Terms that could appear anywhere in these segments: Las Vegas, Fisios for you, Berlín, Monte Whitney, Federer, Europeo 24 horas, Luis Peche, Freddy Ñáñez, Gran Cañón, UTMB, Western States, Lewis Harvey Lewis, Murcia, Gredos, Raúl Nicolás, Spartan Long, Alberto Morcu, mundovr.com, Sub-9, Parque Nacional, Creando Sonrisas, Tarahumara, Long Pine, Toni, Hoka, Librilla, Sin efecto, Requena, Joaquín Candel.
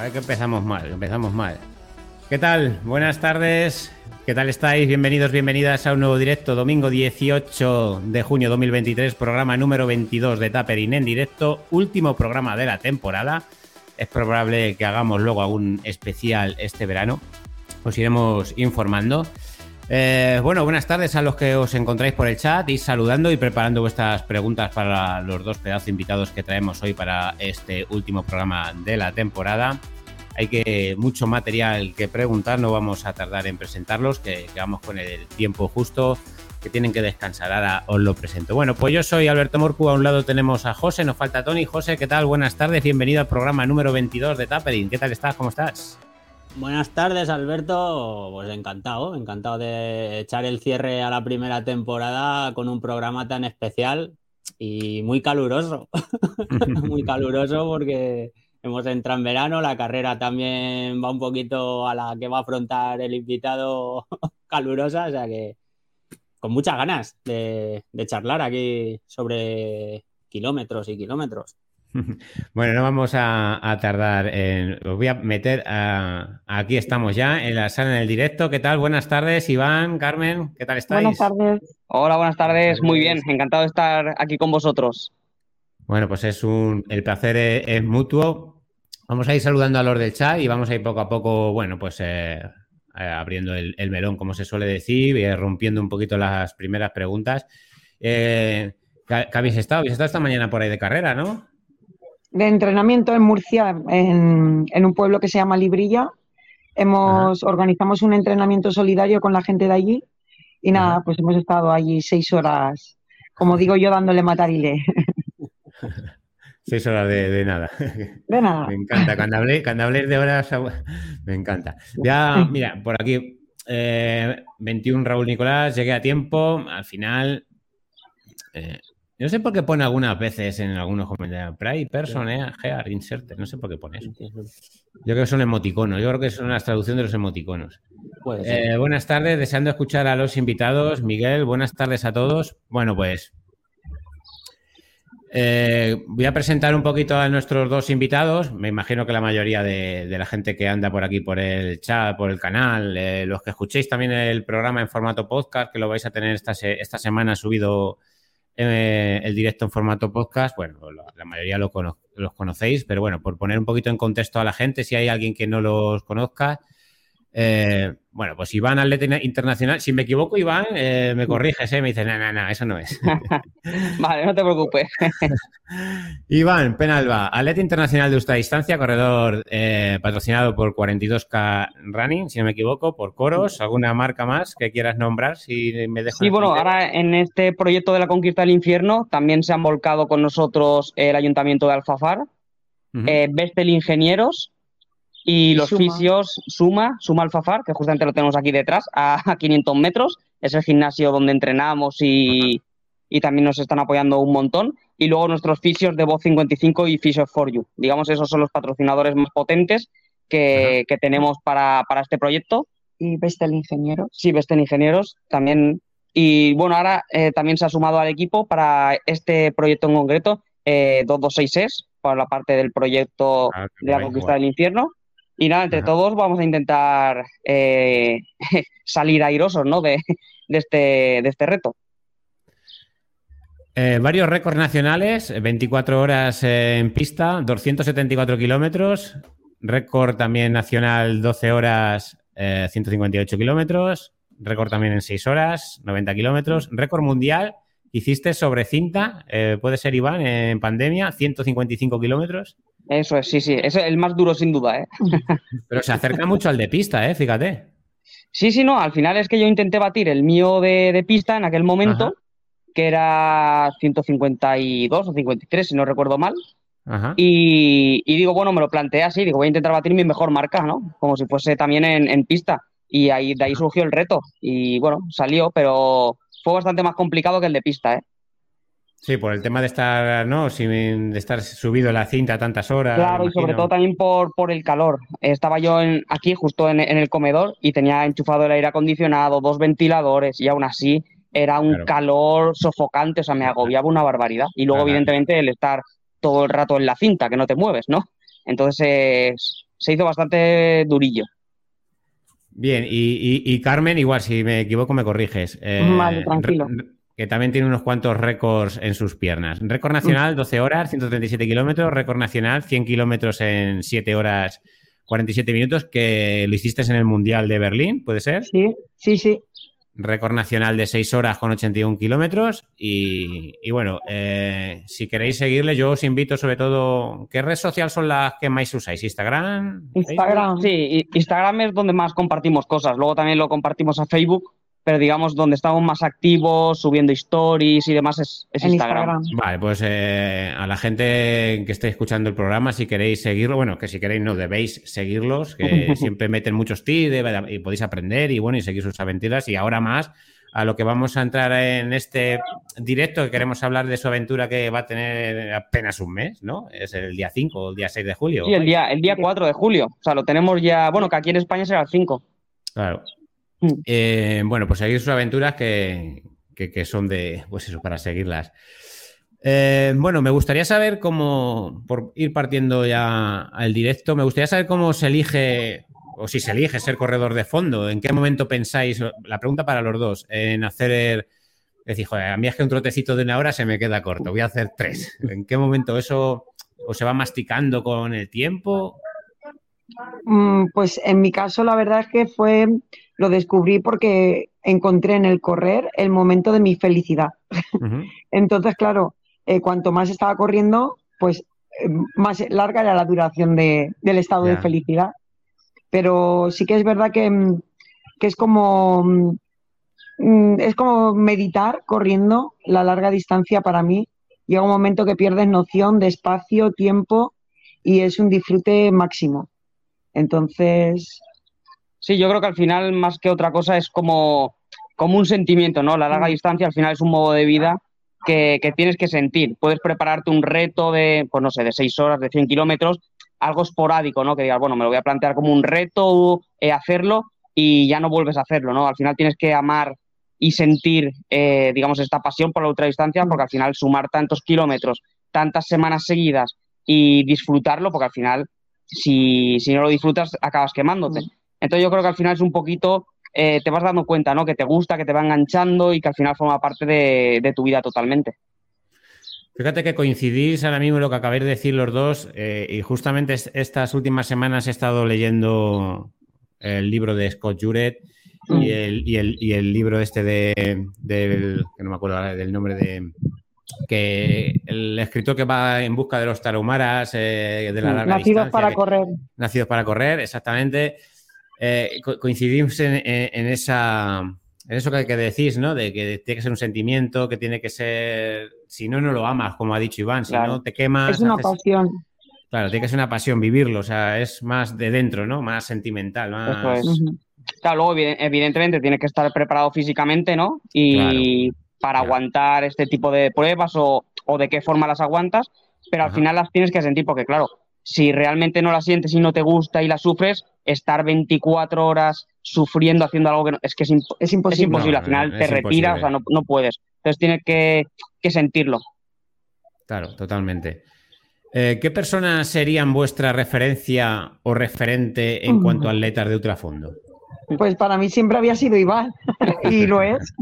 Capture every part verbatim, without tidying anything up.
A ver que empezamos mal, empezamos mal. ¿Qué tal? Buenas tardes. ¿Qué tal estáis? Bienvenidos, bienvenidas a un nuevo directo. Domingo dieciocho de junio de dos mil veintitrés, programa número veintidós de Tapering en directo. Último programa de la temporada. Es probable que hagamos luego algún especial este verano. Os iremos informando. Eh, bueno, buenas tardes a los que os encontráis por el chat y saludando y preparando vuestras preguntas para los dos pedazos invitados que traemos hoy para este último programa de la temporada. Hay que mucho material que preguntar, no vamos a tardar en presentarlos, que, que vamos con el tiempo justo, que tienen que descansar. Ahora os lo presento. Bueno, pues yo soy Alberto Morcu, a un lado tenemos a José, nos falta Toni. José, ¿qué tal? Buenas tardes, bienvenido al programa número veintidós de Tapering. ¿Qué tal estás? ¿Cómo estás? Buenas tardes, Alberto. Pues encantado, encantado de echar el cierre a la primera temporada con un programa tan especial y muy caluroso. Muy caluroso porque hemos entrado en verano, la carrera también va un poquito a la que va a afrontar el invitado calurosa, o sea que con muchas ganas de, de charlar aquí sobre kilómetros y kilómetros. Bueno, no vamos a, a tardar. En, os voy a meter a... Aquí estamos ya, en la sala, en el directo. ¿Qué tal? Buenas tardes, Iván, Carmen. ¿Qué tal estáis? Buenas tardes. Hola, buenas tardes. Muy bien, encantado de estar aquí con vosotros. Bueno, pues es un... el placer es, es mutuo. Vamos a ir saludando a los del chat y vamos a ir poco a poco, bueno, pues eh, abriendo el, el melón, como se suele decir, y rompiendo un poquito las primeras preguntas. Eh, ¿qué, qué habéis estado? Habéis estado esta mañana por ahí de carrera, ¿no? De entrenamiento en Murcia, en, en un pueblo que se llama Librilla. Hemos, Ajá. Organizamos un entrenamiento solidario con la gente de allí y nada, Ajá. pues hemos estado allí seis horas, como digo yo, dándole matarile. Seis horas de, de nada. De nada. Me encanta, cuando hablé, cuando hablé de horas, me encanta. Ya, mira, por aquí, eh, veintiuno Raúl Nicolás, llegué a tiempo, al final... Eh, Yo sé por qué pone algunas veces en algunos comentarios Pray, Person, eh, Gear, Insert. No sé por qué pone eso. Yo creo que son emoticonos. Yo creo que son las traducciones de los emoticonos. Pues, eh, sí. Buenas tardes. Deseando escuchar a los invitados. Miguel, buenas tardes a todos. Bueno, pues eh, voy a presentar un poquito a nuestros dos invitados. Me imagino que la mayoría de, de la gente que anda por aquí, por el chat, por el canal, eh, los que escuchéis también el programa en formato podcast, que lo vais a tener esta, esta semana subido... Eh, el directo en formato podcast, bueno, lo, la mayoría lo cono, los conocéis, pero bueno, por poner un poquito en contexto a la gente, si hay alguien que no los conozca, eh, bueno, pues Iván, atleta internacional, si me equivoco, Iván, eh, me corriges, eh, me dices, no, no, no, eso no es. Vale, no te preocupes. Iván Penalba, atleta internacional de ultradistancia, corredor eh, patrocinado por cuarenta y dos K Running, si no me equivoco, por Coros, alguna marca más que quieras nombrar, si me dejas. Sí, bueno, idea. Ahora en este proyecto de la Conquista del Infierno también se han volcado con nosotros el Ayuntamiento de Alfafar, uh-huh. eh, Bestel Ingenieros, y los Suma. Fisios Suma, Suma Alfafar, que justamente lo tenemos aquí detrás, a quinientos metros. Es el gimnasio donde entrenamos y, y también nos están apoyando un montón. Y luego nuestros fisios de Voz cincuenta y cinco y Fisios for You. Digamos, esos son los patrocinadores más potentes que, que tenemos para, para este proyecto. Y Bestel Ingenieros. Sí, Bestel Ingenieros también. Y bueno, ahora eh, también se ha sumado al equipo para este proyecto en concreto, eh, dos dos seis, para la parte del proyecto ah, de la Conquista guay. Del Infierno. Y nada, entre Ajá. todos vamos a intentar eh, salir airosos, ¿no? de, de, este, de este reto. Eh, varios récords nacionales, veinticuatro horas eh, en pista, doscientos setenta y cuatro kilómetros. Récord también nacional, doce horas, eh, ciento cincuenta y ocho kilómetros. Récord también en seis horas, noventa kilómetros. Récord mundial, hiciste sobre cinta, eh, puede ser Iván, en pandemia, ciento cincuenta y cinco kilómetros. Eso es, sí, sí. Es el más duro, sin duda, ¿eh? Pero se acerca mucho al de pista, ¿eh? Fíjate. Sí, sí, no. Al final es que yo intenté batir el mío de, de pista en aquel momento, Ajá. que era ciento cincuenta y dos o cincuenta y tres, si no recuerdo mal. Ajá. Y, y digo, bueno, me lo planteé así. Digo, voy a intentar batir mi mejor marca, ¿no? Como si fuese también en, en pista. Y ahí de ahí surgió el reto. Y bueno, salió, pero fue bastante más complicado que el de pista, ¿eh? Sí, por el tema de estar, ¿no? Sin, de estar subido la cinta tantas horas. Claro, y sobre todo también por, por el calor. Estaba yo en, aquí, justo en, en el comedor, y tenía enchufado el aire acondicionado, dos ventiladores, y aún así era un claro. calor sofocante, o sea, me agobiaba una barbaridad. Y luego, claro. evidentemente, el estar todo el rato en la cinta, que no te mueves, ¿no? Entonces, se hizo bastante durillo. Bien, y, y, y Carmen, igual, si me equivoco me corriges. Eh, vale, tranquilo. Que también tiene unos cuantos récords en sus piernas. Récord nacional, doce horas, ciento treinta y siete kilómetros. Récord nacional, cien kilómetros en siete horas, cuarenta y siete minutos, que lo hiciste en el Mundial de Berlín, ¿puede ser? Sí, sí, sí. Récord nacional de seis horas con ochenta y un kilómetros. Y, y bueno, eh, si queréis seguirle, yo os invito sobre todo... ¿Qué red social son las que más usáis? ¿Instagram? Instagram, Facebook? Sí. Instagram es donde más compartimos cosas. Luego también lo compartimos a Facebook. Pero digamos, donde estamos más activos, subiendo stories y demás, es, es Instagram. Instagram. Vale, pues eh, a la gente que esté escuchando el programa, si queréis seguirlo, bueno, que si queréis no debéis seguirlos, que siempre meten muchos tips y podéis aprender y bueno, y seguir sus aventuras. Y ahora más a lo que vamos a entrar en este directo, que queremos hablar de su aventura que va a tener apenas un mes, ¿no? Es el día cinco o el día seis de julio. Sí, el día, el día cuatro de julio. O sea, lo tenemos ya, bueno, que aquí en España será el cinco. Claro. Eh, bueno, pues seguir sus aventuras que, que, que son de, pues eso, para seguirlas. Eh, bueno, me gustaría saber cómo, por ir partiendo ya al directo, me gustaría saber cómo se elige, o si se elige ser corredor de fondo, en qué momento pensáis, la pregunta para los dos, en hacer, decir, joder, a mí es que un trotecito de una hora se me queda corto, voy a hacer tres. ¿En qué momento eso o se va masticando con el tiempo? Pues en mi caso la verdad es que fue, lo descubrí porque encontré en el correr el momento de mi felicidad. Uh-huh. Entonces, claro, eh, cuanto más estaba corriendo, pues eh, más larga era la duración de, del estado yeah. de felicidad. Pero sí que es verdad que, que es como es como meditar corriendo la larga distancia para mí. Llega un momento que pierdes noción de espacio, tiempo y es un disfrute máximo. Entonces, sí, yo creo que al final más que otra cosa es como, como un sentimiento, ¿no? La larga distancia al final es un modo de vida que, que tienes que sentir. Puedes prepararte un reto de, pues no sé, de seis horas, de cien kilómetros, algo esporádico, ¿no? Que digas, bueno, me lo voy a plantear como un reto, eh, hacerlo y ya no vuelves a hacerlo, ¿no? Al final tienes que amar y sentir, eh, digamos, esta pasión por la ultradistancia, porque al final sumar tantos kilómetros, tantas semanas seguidas y disfrutarlo, porque al final... Si, si no lo disfrutas, acabas quemándote. Entonces yo creo que al final es un poquito, eh, te vas dando cuenta, ¿no? Que te gusta, que te va enganchando y que al final forma parte de, de tu vida totalmente. Fíjate que coincidís ahora mismo en lo que acabáis de decir los dos, eh, y justamente es, estas últimas semanas he estado leyendo el libro de Scott Jurek mm. y, el, y, el, y el libro este de, del, que no me acuerdo ahora del nombre de... que el escritor que va en busca de los tarahumaras, eh, de la larga Nacidos distancia, para que, correr. Nacidos para correr, exactamente. Eh, co- coincidimos en, en, esa, en eso que, que decís, ¿no? De que tiene que ser un sentimiento, que tiene que ser... Si no, no lo amas, como ha dicho Iván. Si claro. no, te quemas... Es una haces... pasión. Claro, tiene que ser una pasión vivirlo. O sea, es más de dentro, ¿no? Más sentimental, más... Eso es. Claro, luego, evidentemente, tienes que estar preparado físicamente, ¿no? Y... Claro. para claro. aguantar este tipo de pruebas o, o de qué forma las aguantas, pero Ajá. al final las tienes que sentir porque, claro, si realmente no las sientes y no te gusta y las sufres, estar veinticuatro horas sufriendo, haciendo algo que no... Es que es, imp- es imposible. Es imposible. No, al final no, te retiras, o sea, no, no puedes. Entonces tienes que, que sentirlo. Claro, totalmente. Eh, ¿Qué personas serían vuestra referencia o referente en uh-huh. cuanto a atletas de ultrafondo? Pues para mí siempre había sido Iván, y lo es.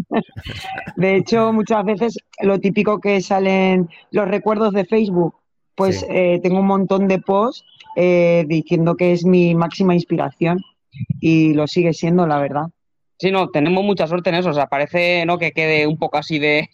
De hecho, muchas veces lo típico que salen los recuerdos de Facebook, pues sí. eh, tengo un montón de posts eh, diciendo que es mi máxima inspiración y lo sigue siendo, la verdad. Sí, no, tenemos mucha suerte en eso. O sea, parece no que quede un poco así de,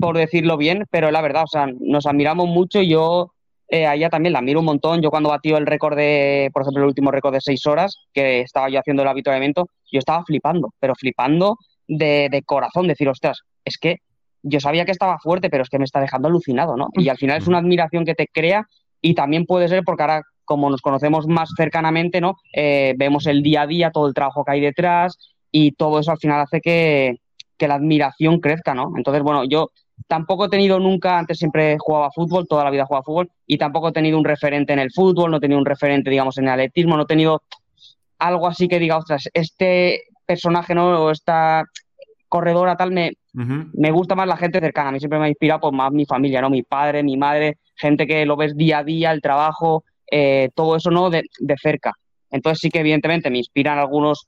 por decirlo bien, pero la verdad, o sea, nos admiramos mucho y yo... Eh, a ella también la admiro un montón. Yo cuando batió el récord de, por ejemplo, el último récord de seis horas, que estaba yo haciendo el avituallamiento, yo estaba flipando, pero flipando de, de corazón, decir, ostras, es que yo sabía que estaba fuerte, pero es que me está dejando alucinado, ¿no? Y al final es una admiración que te crea y también puede ser porque ahora, como nos conocemos más cercanamente, ¿no? Eh, vemos el día a día, todo el trabajo que hay detrás y todo eso al final hace que, que la admiración crezca, ¿no? Entonces, bueno, yo... Tampoco he tenido nunca, antes siempre jugaba fútbol, toda la vida jugaba fútbol, y tampoco he tenido un referente en el fútbol, no he tenido un referente, digamos, en el atletismo, no he tenido algo así que diga, ostras, este personaje, ¿no? O esta corredora tal, me, uh-huh. me gusta más la gente cercana, a mí siempre me ha inspirado pues, más mi familia, ¿no? Mi padre, mi madre, gente que lo ves día a día, el trabajo, eh, todo eso no de, de cerca. Entonces sí que evidentemente me inspiran algunos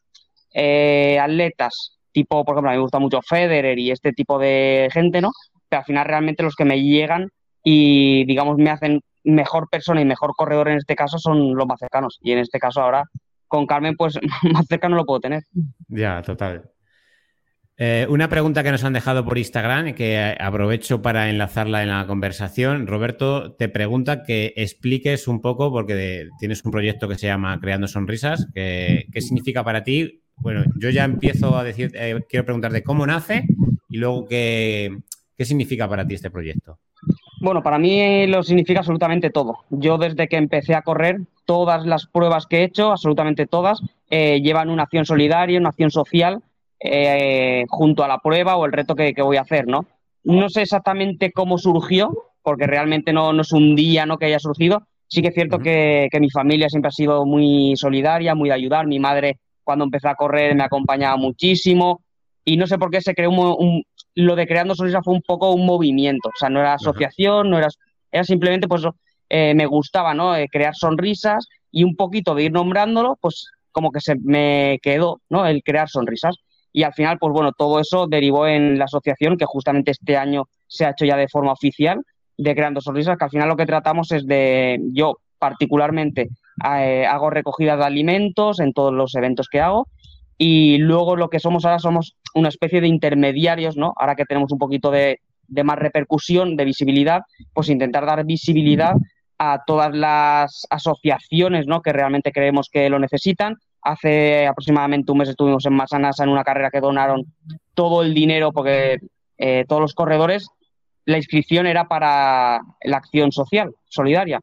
eh, atletas, tipo, por ejemplo, a mí me gusta mucho Federer y este tipo de gente, ¿no? Pero al final realmente los que me llegan y, digamos, me hacen mejor persona y mejor corredor en este caso son los más cercanos. Y en este caso ahora con Carmen, pues más cerca no lo puedo tener. Ya, total. Eh, una pregunta que nos han dejado por Instagram, que aprovecho para enlazarla en la conversación. Roberto te pregunta que expliques un poco, porque de, tienes un proyecto que se llama Creando Sonrisas. Que, ¿qué significa para ti? Bueno, yo ya empiezo a decir, eh, quiero preguntarte cómo nace y luego qué, qué significa para ti este proyecto. Bueno, para mí lo significa absolutamente todo. Yo desde que empecé a correr, todas las pruebas que he hecho, absolutamente todas, eh, llevan una acción solidaria, una acción social, Eh, junto a la prueba o el reto que, que voy a hacer, ¿no? No sé exactamente cómo surgió, porque realmente no, no es un día, ¿no?, que haya surgido. Sí que es cierto que, que mi familia siempre ha sido muy solidaria, muy de ayudar. Mi madre, cuando empecé a correr, me acompañaba muchísimo. Y no sé por qué se creó un... un lo de Creando Sonrisas fue un poco un movimiento. O sea, no era asociación, no era... Era simplemente, pues, eh, me gustaba, ¿no?, eh, crear sonrisas y un poquito de ir nombrándolo, pues, como que se me quedó, ¿no?, el crear sonrisas. Y al final, pues bueno, todo eso derivó en la asociación que justamente este año se ha hecho ya de forma oficial de Creando Sonrisas, que al final lo que tratamos es de, yo particularmente eh, hago recogidas de alimentos en todos los eventos que hago y luego lo que somos ahora somos una especie de intermediarios, ¿no? Ahora que tenemos un poquito de, de más repercusión, de visibilidad, pues intentar dar visibilidad a todas las asociaciones, ¿no?, que realmente creemos que lo necesitan. Hace aproximadamente un mes estuvimos en Masanasa en una carrera que donaron todo el dinero porque eh, todos los corredores, la inscripción era para la acción social, solidaria.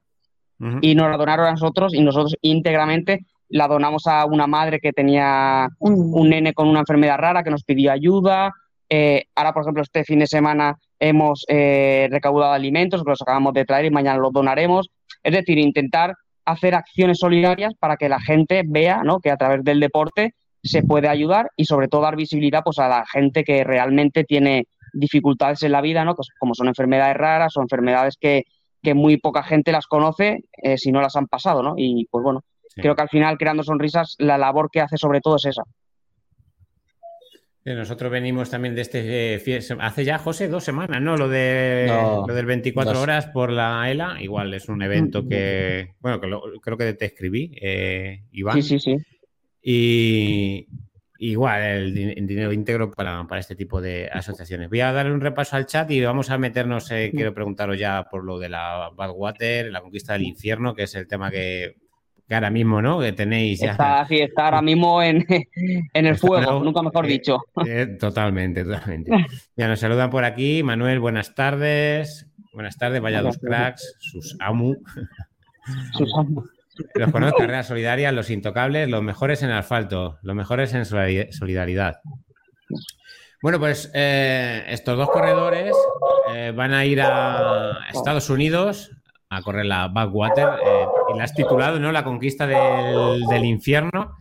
Uh-huh. Y nos la donaron a nosotros y nosotros íntegramente la donamos a una madre que tenía un, un nene con una enfermedad rara que nos pidió ayuda. Eh, ahora, por ejemplo, este fin de semana hemos eh, recaudado alimentos que los acabamos de traer y mañana los donaremos. Es decir, intentar hacer acciones solidarias para que la gente vea, ¿no?, que a través del deporte se puede ayudar y sobre todo dar visibilidad, pues, a la gente que realmente tiene dificultades en la vida, ¿no?, pues, como son enfermedades raras o enfermedades que, que muy poca gente las conoce eh, si no las han pasado, ¿no? Y pues bueno, sí, creo que al final Creando Sonrisas la labor que hace sobre todo es esa. Nosotros venimos también de este... Eh, hace ya, José, dos semanas, ¿no? Lo de no, lo del veinticuatro dos. Horas por la E L A. Igual es un evento que... Bueno, que lo, creo que te escribí, eh, Iván. Sí, sí, sí. Y igual el, el dinero íntegro para, para este tipo de asociaciones. Voy a darle un repaso al chat y vamos a meternos... Eh, quiero preguntaros ya por lo de la Badwater, la Conquista del Infierno, que es el tema que... que ahora mismo, ¿no?, que tenéis ya... Está, sí, está ahora mismo en, en el está, fuego, no, nunca mejor eh, dicho. Eh, totalmente, totalmente. Ya nos saludan por aquí. Manuel, buenas tardes. Buenas tardes, vaya dos cracks. Sus amu. Sus amu. Los conozco, carreras solidarias, los intocables, los mejores en asfalto, los mejores en solidaridad. Bueno, pues eh, estos dos corredores eh, van a ir a Estados Unidos a correr la Badwater, eh, y la has titulado, ¿no?, La Conquista del, del Infierno.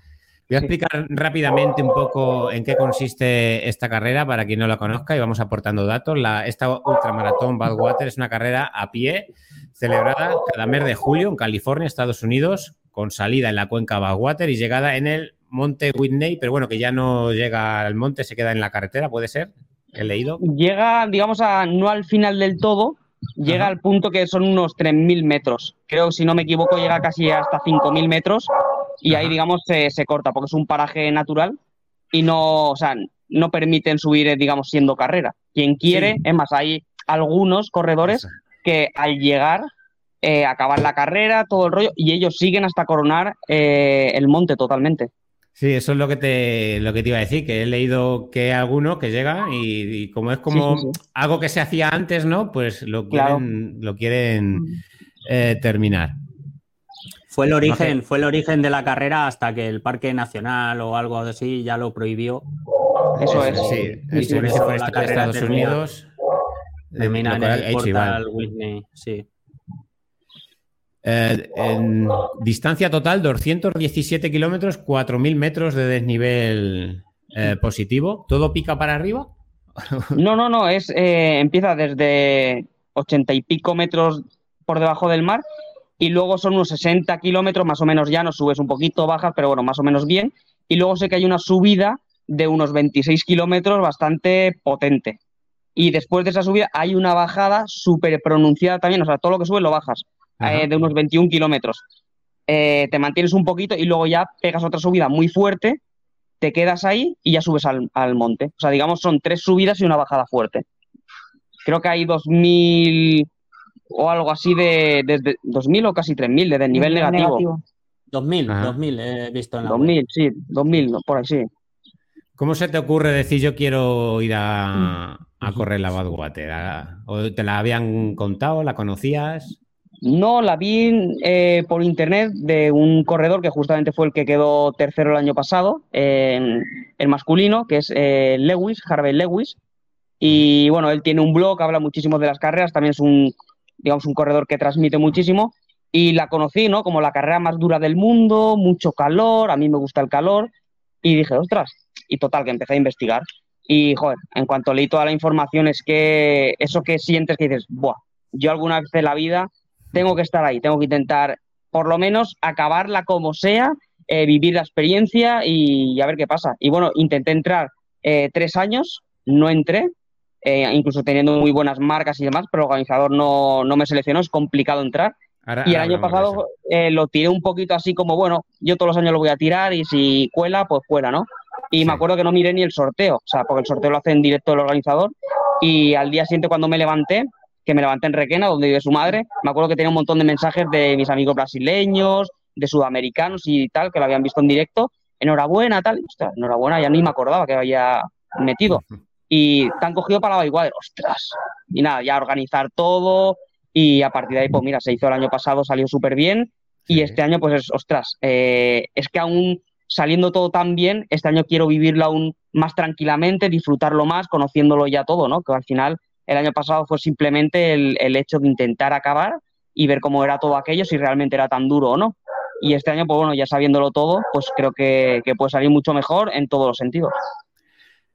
Voy a explicar rápidamente un poco en qué consiste esta carrera para quien no la conozca y vamos aportando datos. La, esta ultramaratón Badwater es una carrera a pie celebrada cada mes de julio en California, Estados Unidos, con salida en la cuenca Badwater y llegada en el monte Whitney, pero bueno, que ya no llega al monte, se queda en la carretera, ¿puede ser? ¿He leído? Llega, digamos, a, no al final del todo. Llega Ajá. al punto que son unos tres mil metros. Creo, si no me equivoco, llega casi hasta cinco mil metros y Ajá. ahí, digamos, se, se corta porque es un paraje natural y no, o sea, no permiten subir, digamos, siendo carrera. Quien quiere, sí. es más, hay algunos corredores Ajá. que al llegar eh, acaban la carrera, todo el rollo, y ellos siguen hasta coronar eh, el monte totalmente. Sí, eso es lo que te lo que te iba a decir, que he leído que hay algunos que llegan y, y como es como sí, sí, sí. algo que se hacía antes, ¿no? Pues lo quieren, claro. lo quieren eh, terminar. Fue el origen, no, fue el origen de la carrera hasta que el Parque Nacional o algo así ya lo prohibió. Eso es. Sí, es sí, eso por la este, Estados termina, Unidos. Termina en el portal Whitney, sí. Eh, en distancia total doscientos diecisiete kilómetros, cuatro mil metros de desnivel eh, positivo. ¿Todo pica para arriba? No, no, no. Es eh, empieza desde ochenta y pico metros por debajo del mar y luego son unos sesenta kilómetros, más o menos llanos, subes un poquito, bajas, pero bueno, más o menos bien, y luego sé que hay una subida de unos veintiséis kilómetros bastante potente. Y después de esa subida hay una bajada súper pronunciada también, o sea, todo lo que subes lo bajas, eh, de unos veintiún kilómetros. Eh, te mantienes un poquito y luego ya pegas otra subida muy fuerte, te quedas ahí y ya subes al, al monte. O sea, digamos, son tres subidas y una bajada fuerte. Creo que hay dos mil o algo así de... de, de dos mil o casi tres mil de desnivel negativo. negativo. dos mil, dos mil he visto en la dos mil, web. Sí, dos mil, por ahí sí. ¿Cómo se te ocurre decir yo quiero ir a, a correr la Badwater? ¿O te la habían contado? ¿La conocías? No, la vi eh, por internet de un corredor que justamente fue el que quedó tercero el año pasado, en, en masculino, que es eh, Lewis, Harvey Lewis. Y bueno, él tiene un blog, habla muchísimo de las carreras, también es un, digamos, un corredor que transmite muchísimo. Y la conocí, ¿no? Como la carrera más dura del mundo, mucho calor, a mí me gusta el calor. Y dije, ostras... Y total, que empecé a investigar. Y, joder, en cuanto leí toda la información, es que eso que sientes que dices, buah, yo alguna vez en la vida tengo que estar ahí, tengo que intentar, por lo menos, acabarla como sea, eh, vivir la experiencia y, y a ver qué pasa. Y bueno, intenté entrar eh, tres años, no entré, eh, incluso teniendo muy buenas marcas y demás, pero el organizador no, no me seleccionó, es complicado entrar. Ahora, y el año pasado eh, lo tiré un poquito así como, bueno, yo todos los años lo voy a tirar y si cuela, pues cuela, ¿no? Y sí. Me acuerdo que no miré ni el sorteo, o sea, porque el sorteo lo hace en directo el organizador. Y al día siguiente, cuando me levanté, que me levanté en Requena, donde vive su madre, me acuerdo que tenía un montón de mensajes de mis amigos brasileños, de sudamericanos y tal, que lo habían visto en directo. Enhorabuena, tal. Ostras, enhorabuena, ya ni me acordaba que había metido. Y te han cogido para la Badwater, ostras. Y nada, ya organizar todo. Y a partir de ahí, pues mira, se hizo el año pasado, salió súper bien. Y sí. Este año, pues es, ostras, eh, es que aún... saliendo todo tan bien, este año quiero vivirlo aún más tranquilamente, disfrutarlo más, conociéndolo ya todo, ¿no? Que al final, el año pasado fue simplemente el, el hecho de intentar acabar y ver cómo era todo aquello, si realmente era tan duro o no. Y este año, pues bueno, ya sabiéndolo todo, pues creo que, que puede salir mucho mejor en todos los sentidos.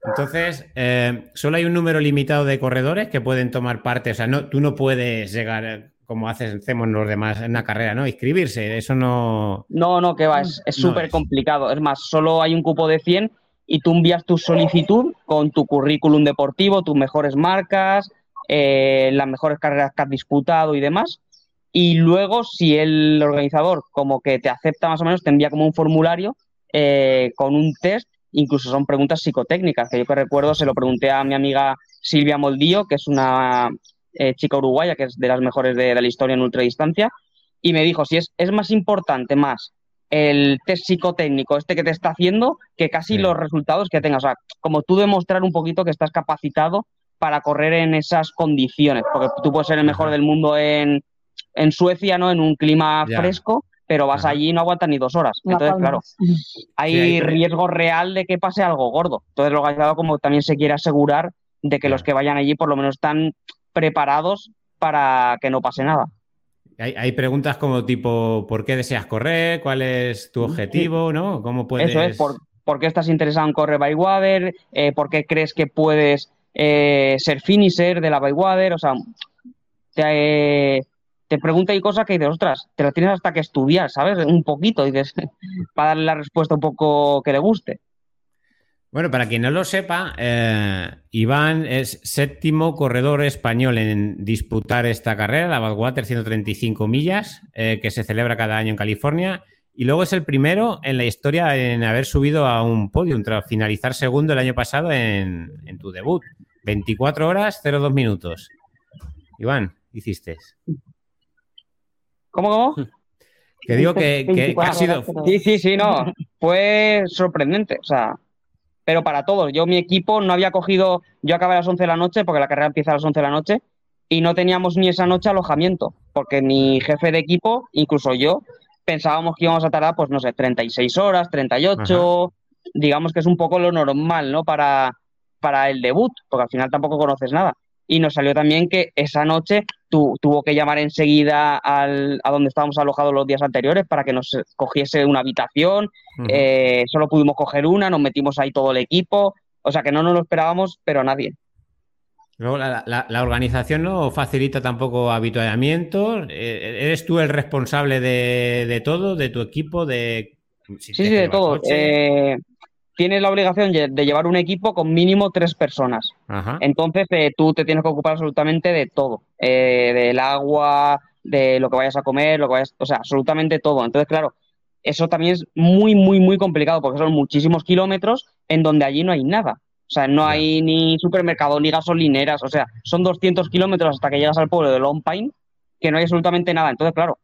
Entonces, eh, ¿solo hay un número limitado de corredores que pueden tomar parte? O sea, no, tú no puedes llegar... como hacemos los demás en una carrera, ¿no? Inscribirse, eso no... No, no, que va, es súper no complicado. Es más, solo hay un cupo de cien y tú envías tu solicitud con tu currículum deportivo, tus mejores marcas, eh, las mejores carreras que has disputado y demás. Y luego, si el organizador como que te acepta más o menos, te envía como un formulario eh, con un test, incluso son preguntas psicotécnicas, que yo que recuerdo se lo pregunté a mi amiga Silvia Moldío, que es una... Eh, chica uruguaya, que es de las mejores de, de la historia en ultradistancia, y me dijo, si es, es más importante más el test psicotécnico este que te está haciendo que casi sí. Los resultados que tengas, o sea, como tú demostrar un poquito que estás capacitado para correr en esas condiciones, porque tú puedes ser el mejor Ajá. del mundo en, en Suecia, ¿no? En un clima ya. fresco, pero vas Ajá. allí y no aguantas ni dos horas, la entonces palma. Claro, hay, sí, hay riesgo real de que pase algo gordo, entonces el organizador como también se quiere asegurar de que Ajá. los que vayan allí por lo menos están preparados para que no pase nada. Hay, hay preguntas como tipo, ¿por qué deseas correr? ¿Cuál es tu objetivo? ¿No? ¿Cómo puedes...? Eso es, ¿por, por qué estás interesado en correr Badwater? Eh, ¿Por qué crees que puedes eh, ser finisher de la Badwater? O sea, te, eh, te pregunta y cosas que dices, ostras, te las tienes hasta que estudiar, ¿sabes? Un poquito, dices, para darle la respuesta un poco que le guste. Bueno, para quien no lo sepa, eh, Iván es séptimo corredor español en disputar esta carrera, la Badwater ciento treinta y cinco millas, eh, que se celebra cada año en California, y luego es el primero en la historia en haber subido a un podium tras finalizar segundo el año pasado en, en tu debut. veinticuatro horas, cero dos minutos. Iván, ¿qué hiciste? ¿Cómo, cómo? Que digo que, que, que ha sido... Sí, sí, sí, no. Fue sorprendente, o sea... Pero para todos, yo mi equipo no había cogido, yo acabé a las once de la noche, porque la carrera empieza a las once de la noche, y no teníamos ni esa noche alojamiento, porque mi jefe de equipo, incluso yo, pensábamos que íbamos a tardar, pues no sé, treinta y seis horas, treinta y ocho, Ajá. digamos que es un poco lo normal, ¿no? Para, para el debut, porque al final tampoco conoces nada. Y nos salió también que esa noche tu, tuvo que llamar enseguida al, a donde estábamos alojados los días anteriores para que nos cogiese una habitación. Uh-huh. eh, solo pudimos coger una, nos metimos ahí todo el equipo. O sea que no nos lo esperábamos, pero a nadie. No, la, la, la organización no facilita tampoco habituamientos. ¿Eres tú el responsable de, de todo, de tu equipo? De, si sí, sí, de todo. Eh, tienes la obligación de llevar un equipo con mínimo tres personas. Ajá. Entonces eh, tú te tienes que ocupar absolutamente de todo. Eh, del agua, de lo que vayas a comer, lo que vayas, o sea, absolutamente todo. Entonces, claro, eso también es muy, muy, muy complicado porque son muchísimos kilómetros en donde allí no hay nada. O sea, no hay ni supermercado, ni gasolineras. O sea, son doscientos kilómetros hasta que llegas al pueblo de Long Pine, que no hay absolutamente nada. Entonces, claro,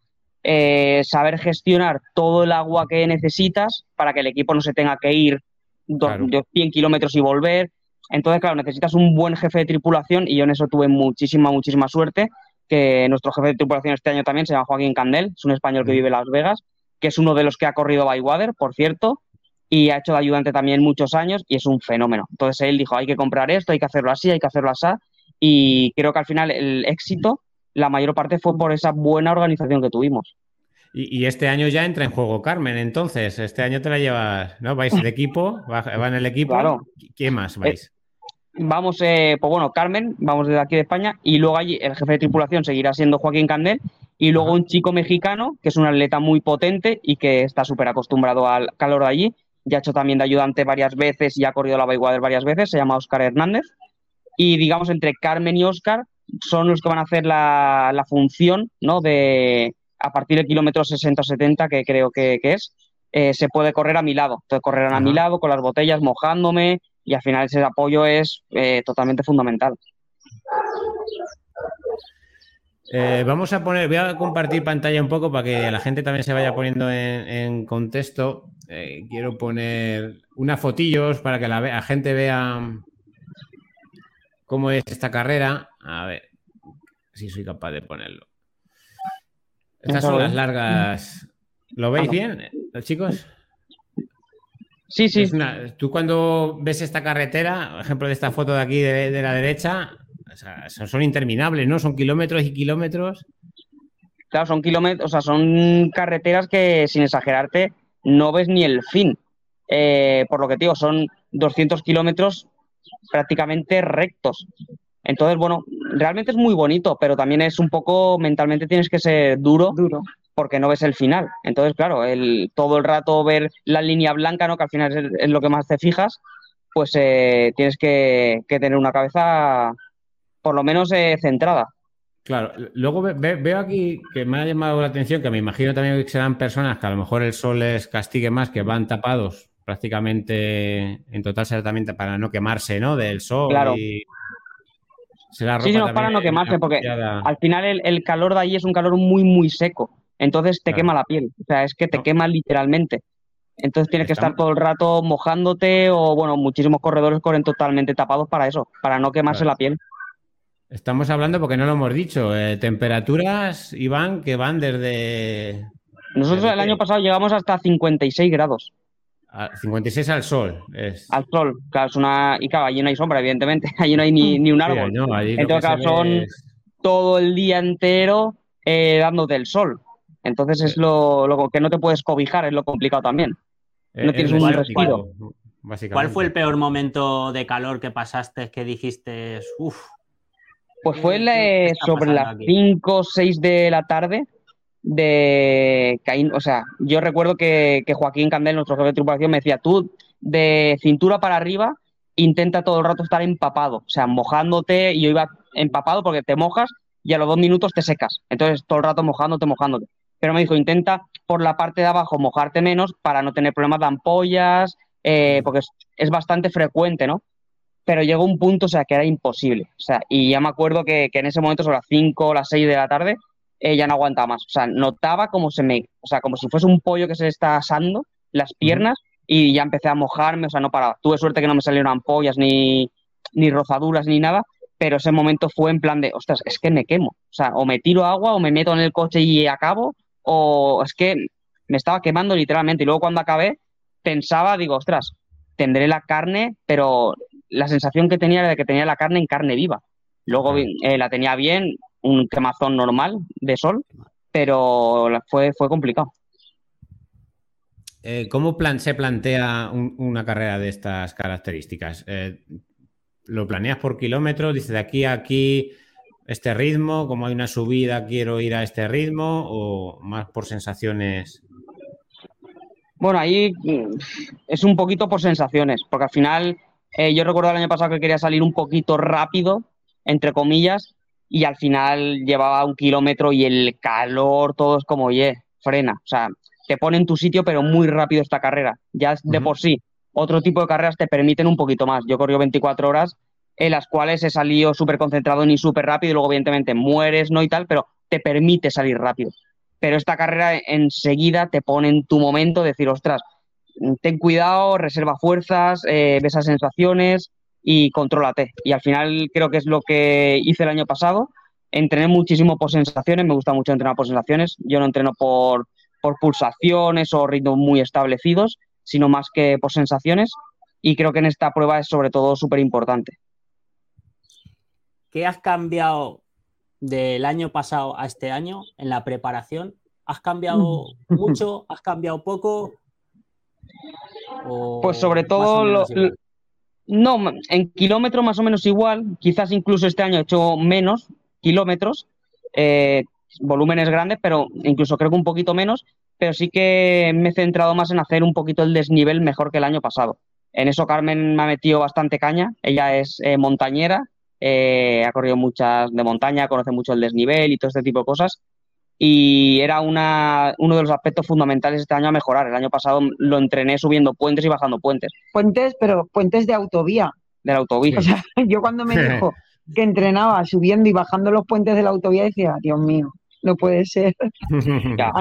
eh, saber gestionar todo el agua que necesitas para que el equipo no se tenga que ir dos, claro. dos, cien kilómetros y volver. Entonces, claro, necesitas un buen jefe de tripulación y yo en eso tuve muchísima, muchísima suerte, que nuestro jefe de tripulación este año también se llama Joaquín Candel, es un español que vive en Las Vegas, que es uno de los que ha corrido Badwater, por cierto, y ha hecho de ayudante también muchos años y es un fenómeno. Entonces él dijo, hay que comprar esto, hay que hacerlo así, hay que hacerlo así, y creo que al final el éxito, la mayor parte fue por esa buena organización que tuvimos. Y, y este año ya entra en juego Carmen, entonces, este año te la llevas, ¿no? Vais de equipo, va, va en el equipo, claro. ¿Quién más vais? Eh, vamos, eh, pues bueno, Carmen, vamos desde aquí de España, y luego allí el jefe de tripulación seguirá siendo Joaquín Candel, y luego Ajá. un chico mexicano, que es un atleta muy potente y que está súper acostumbrado al calor de allí, ya ha hecho también de ayudante varias veces y ha corrido la Badwater varias veces, se llama Óscar Hernández. Y digamos, entre Carmen y Óscar son los que van a hacer la, la función, ¿no? De a partir del kilómetro sesenta o setenta, que creo que, que es, eh, se puede correr a mi lado. Entonces correrán uh-huh. a mi lado con las botellas, mojándome, y al final ese apoyo es eh, totalmente fundamental. Eh, vamos a poner, voy a compartir pantalla un poco para que la gente también se vaya poniendo en, en contexto. Eh, quiero poner unas fotillos para que la, la gente vea cómo es esta carrera. A ver si soy capaz de ponerlo. Estas son las largas. ¿Lo veis bien, chicos? Sí, sí. Una, tú cuando ves esta carretera, por ejemplo, de esta foto de aquí de, de la derecha... O sea, son interminables, ¿no? Son kilómetros y kilómetros. Claro, son kilómetros, o sea, son carreteras que, sin exagerarte, no ves ni el fin. Eh, por lo que te digo, son doscientos kilómetros prácticamente rectos. Entonces, bueno, realmente es muy bonito, pero también es un poco, mentalmente tienes que ser duro, duro. Porque no ves el final. Entonces, claro, el, todo el rato ver la línea blanca, ¿no? Que al final es, es lo que más te fijas, pues eh, tienes que, que tener una cabeza... por lo menos eh, centrada. Claro, luego ve, ve, veo aquí que me ha llamado la atención, que me imagino también que serán personas que a lo mejor el sol les castigue más, que van tapados prácticamente, en total será también para no quemarse, ¿no? Del sol. Claro. Y... será ropa sí, no, para no quemarse, porque apoyada. Al final el, el calor de allí es un calor muy, muy seco. Entonces te claro. quema la piel, o sea, es que te no. quema literalmente. Entonces tienes Estamos... que estar todo el rato mojándote o, bueno, muchísimos corredores corren totalmente tapados para eso, para no quemarse claro. la piel. Estamos hablando, porque no lo hemos dicho, eh, temperaturas, Iván, que van desde... Nosotros desde el año pasado llegamos hasta cincuenta y seis grados. A cincuenta y seis al sol. Es... Al sol, claro, es una... Y claro, allí no hay sombra, evidentemente, allí no hay ni, ni un árbol. Sí, no, allí entonces, claro, son es... todo el día entero eh, dándote el sol. Entonces es lo, lo que no te puedes cobijar, es lo complicado también. No es, tienes es un respiro. ¿Cuál fue el peor momento de calor que pasaste, que dijiste, uff? Pues fue la, sobre las cinco o seis de la tarde de Caín. O sea, yo recuerdo que, que Joaquín Candel, nuestro jefe de tripulación, me decía, tú de cintura para arriba intenta todo el rato estar empapado. O sea, mojándote, y yo iba empapado porque te mojas y a los dos minutos te secas. Entonces, todo el rato mojándote, mojándote. Pero me dijo, intenta por la parte de abajo mojarte menos para no tener problemas de ampollas, eh, porque es, es bastante frecuente, ¿no? Pero llegó un punto, o sea, que era imposible. O sea, y ya me acuerdo que, que en ese momento, sobre las cinco o las seis de la tarde, eh, ya no aguantaba más. O sea, notaba como se me... O sea, como si fuese un pollo que se está asando las piernas uh-huh. y ya empecé a mojarme, o sea, no paraba. Tuve suerte que no me salieron ampollas ni, ni rozaduras ni nada, pero ese momento fue en plan de, ostras, es que me quemo. O sea, o me tiro agua o me meto en el coche y acabo, o es que me estaba quemando literalmente. Y luego cuando acabé, pensaba, digo, ostras, tendré la carne, pero... La sensación que tenía era de que tenía la carne en carne viva. Luego eh, la tenía bien, un quemazón normal de sol, pero fue, fue complicado. Eh, ¿Cómo plan, se plantea un, una carrera de estas características? Eh, lo planeas por kilómetros, dices de aquí a aquí este ritmo, como hay una subida quiero ir a este ritmo, o más por sensaciones. Bueno, ahí es un poquito por sensaciones, porque al final eh, yo recuerdo el año pasado que quería salir un poquito rápido, entre comillas, y al final llevaba un kilómetro y el calor, todo es como, oye, frena, o sea, te pone en tu sitio pero muy rápido esta carrera, ya de por sí. Otro tipo de carreras te permiten un poquito más. Yo corrí veinticuatro horas en las cuales he salido súper concentrado ni súper rápido y luego evidentemente mueres, no y tal, pero te permite salir rápido. Pero esta carrera enseguida te pone en tu momento decir, ostras, ten cuidado, reserva fuerzas, eh, ve esas sensaciones y contrólate. Y al final creo que es lo que hice el año pasado. Entrené muchísimo por sensaciones, me gusta mucho entrenar por sensaciones. Yo no entreno por, por pulsaciones o ritmos muy establecidos, sino más que por sensaciones, y creo que en esta prueba es sobre todo súper importante. ¿Qué has cambiado del año pasado a este año en la preparación? ¿Has cambiado mucho? ¿Has cambiado poco? Pues sobre todo, lo, lo, no, en kilómetro más o menos igual, quizás incluso este año he hecho menos kilómetros, eh, volúmenes grandes, pero incluso creo que un poquito menos, pero sí que me he centrado más en hacer un poquito el desnivel mejor que el año pasado. En eso Carmen me ha metido bastante caña. Ella es eh, montañera, eh, ha corrido muchas de montaña, conoce mucho el desnivel y todo este tipo de cosas, y era una, uno de los aspectos fundamentales este año a mejorar. El año pasado lo entrené subiendo puentes y bajando puentes. Puentes, pero puentes de autovía. De la autovía. O sea, yo cuando me dijo que entrenaba subiendo y bajando los puentes de la autovía decía, Dios mío, no puede ser. Ya.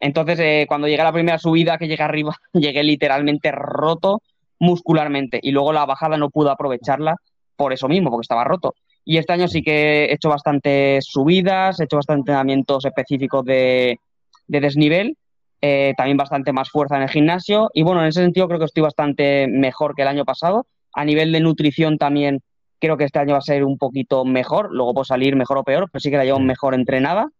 Entonces, eh, cuando llegué a la primera subida, que llegué arriba, llegué literalmente roto muscularmente. Y luego la bajada no pude aprovecharla por eso mismo, porque estaba roto. Y este año sí que he hecho bastantes subidas, he hecho bastantes entrenamientos específicos de, de desnivel, eh, también bastante más fuerza en el gimnasio. Y bueno, en ese sentido creo que estoy bastante mejor que el año pasado. A nivel de nutrición también creo que este año va a ser un poquito mejor. Luego puedo salir mejor o peor, pero sí que la llevo mejor entrenada.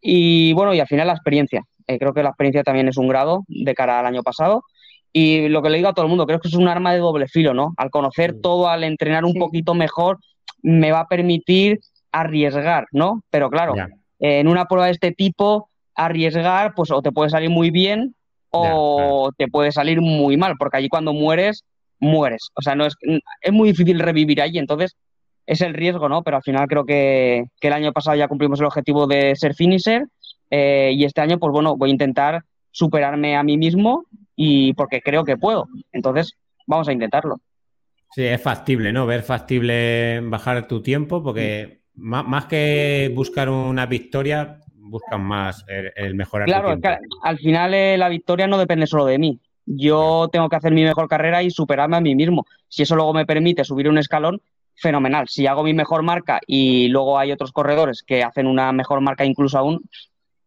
Y bueno, y al final la experiencia. Eh, creo que la experiencia también es un grado de cara al año pasado. Y lo que le digo a todo el mundo, creo que es un arma de doble filo, ¿no? Al conocer sí. todo, al entrenar un sí. poquito mejor, me va a permitir arriesgar, ¿no? Pero claro, yeah. eh, en una prueba de este tipo, arriesgar, pues o te puede salir muy bien o yeah, yeah. te puede salir muy mal, porque allí cuando mueres, mueres. O sea, no es, es muy difícil revivir allí, entonces es el riesgo, ¿no? Pero al final creo que, que el año pasado ya cumplimos el objetivo de ser finisher. Eh, y este año, pues bueno, voy a intentar superarme a mí mismo y porque creo que puedo. Entonces, vamos a intentarlo. Sí, es factible, ¿no? Ver factible bajar tu tiempo, porque sí. más, más que buscar una victoria, buscan más el, el mejorar claro, tu tiempo. Claro, es que al final eh, la victoria no depende solo de mí. Yo tengo que hacer mi mejor carrera y superarme a mí mismo. Si eso luego me permite subir un escalón, fenomenal. Si hago mi mejor marca y luego hay otros corredores que hacen una mejor marca incluso aún,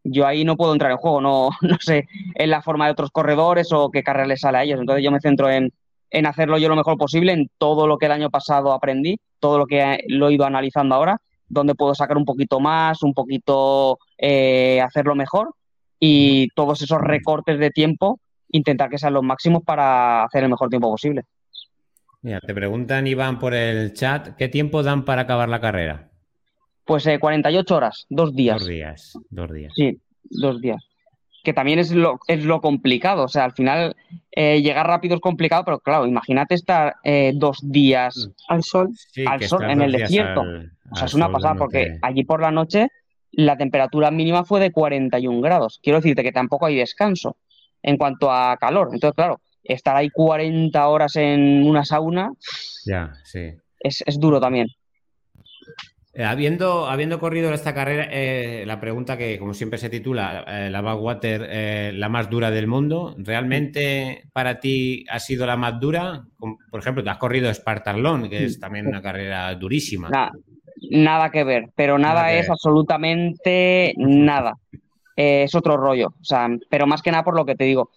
yo ahí no puedo entrar en juego, no, no sé en la forma de otros corredores o qué carrera les sale a ellos. Entonces yo me centro en, en hacerlo yo lo mejor posible, en todo lo que el año pasado aprendí, todo lo que he, lo he ido analizando ahora, donde puedo sacar un poquito más, un poquito eh, hacerlo mejor y todos esos recortes de tiempo, intentar que sean los máximos para hacer el mejor tiempo posible. Mira, te preguntan, Iván, por el chat, ¿qué tiempo dan para acabar la carrera? Pues eh, cuarenta y ocho horas, dos días. Dos días, dos días. Sí, dos días. Que también es lo, es lo complicado. O sea, al final eh, llegar rápido es complicado, pero claro, imagínate estar eh, dos días al sol, sí, al sol en el desierto. Al, o sea, es una pasada porque te... allí por la noche la temperatura mínima fue de cuarenta y un grados. Quiero decirte que tampoco hay descanso en cuanto a calor. Entonces, claro, estar ahí cuarenta horas en una sauna ya, sí. es, es duro también. Habiendo, habiendo corrido esta carrera, eh, la pregunta que, como siempre se titula, eh, la Badwater, eh, la más dura del mundo, ¿realmente para ti ha sido la más dura? Por ejemplo, te has corrido Spartan Long, que es también una carrera durísima. Nada, nada que ver, pero nada, nada es absolutamente nada. Eh, es otro rollo, o sea, pero más que nada por lo que te digo.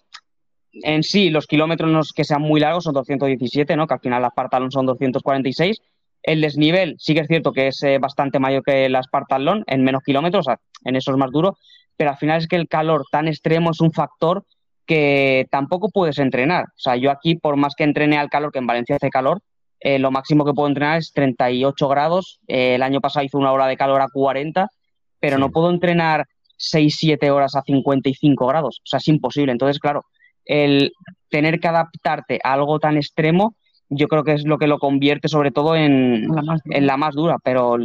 En sí, los kilómetros no es que sean muy largos, son doscientos diecisiete, ¿no? Que al final la Spartan Long son doscientos cuarenta y seis. El desnivel sí que es cierto que es eh, bastante mayor que la Spartan Long, en menos kilómetros, o sea, en eso es más duro, pero al final es que el calor tan extremo es un factor que tampoco puedes entrenar. O sea, yo aquí, por más que entrene al calor, que en Valencia hace calor, Eh, lo máximo que puedo entrenar es treinta y ocho grados. Eh, el año pasado hice una hora de calor a cuarenta, pero sí. no puedo entrenar seis siete horas a cincuenta y cinco grados. O sea, es imposible. Entonces, claro, el tener que adaptarte a algo tan extremo, yo creo que es lo que lo convierte sobre todo en la más dura, en la más dura pero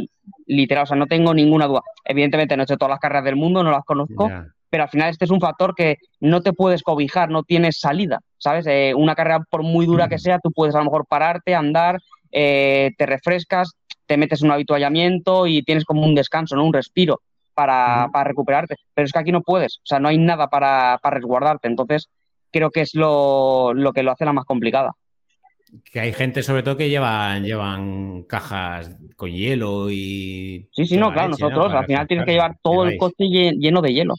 literal, o sea, no tengo ninguna duda. Evidentemente no he hecho todas las carreras del mundo, no las conozco, yeah. pero al final este es un factor que no te puedes cobijar, no tienes salida, ¿sabes? Eh, una carrera por muy dura mm. que sea, tú puedes a lo mejor pararte, andar, eh, te refrescas, te metes en un habituallamiento y tienes como un descanso, ¿no? Un respiro para, mm. para recuperarte, pero es que aquí no puedes, o sea, no hay nada para, para resguardarte, entonces creo que es lo, lo que lo hace la más complicada. Que hay gente, sobre todo, que llevan, llevan cajas con hielo y... Sí, sí, no, claro, leche, nosotros ¿no? al final tienes que llevar todo el coche lleno de hielo.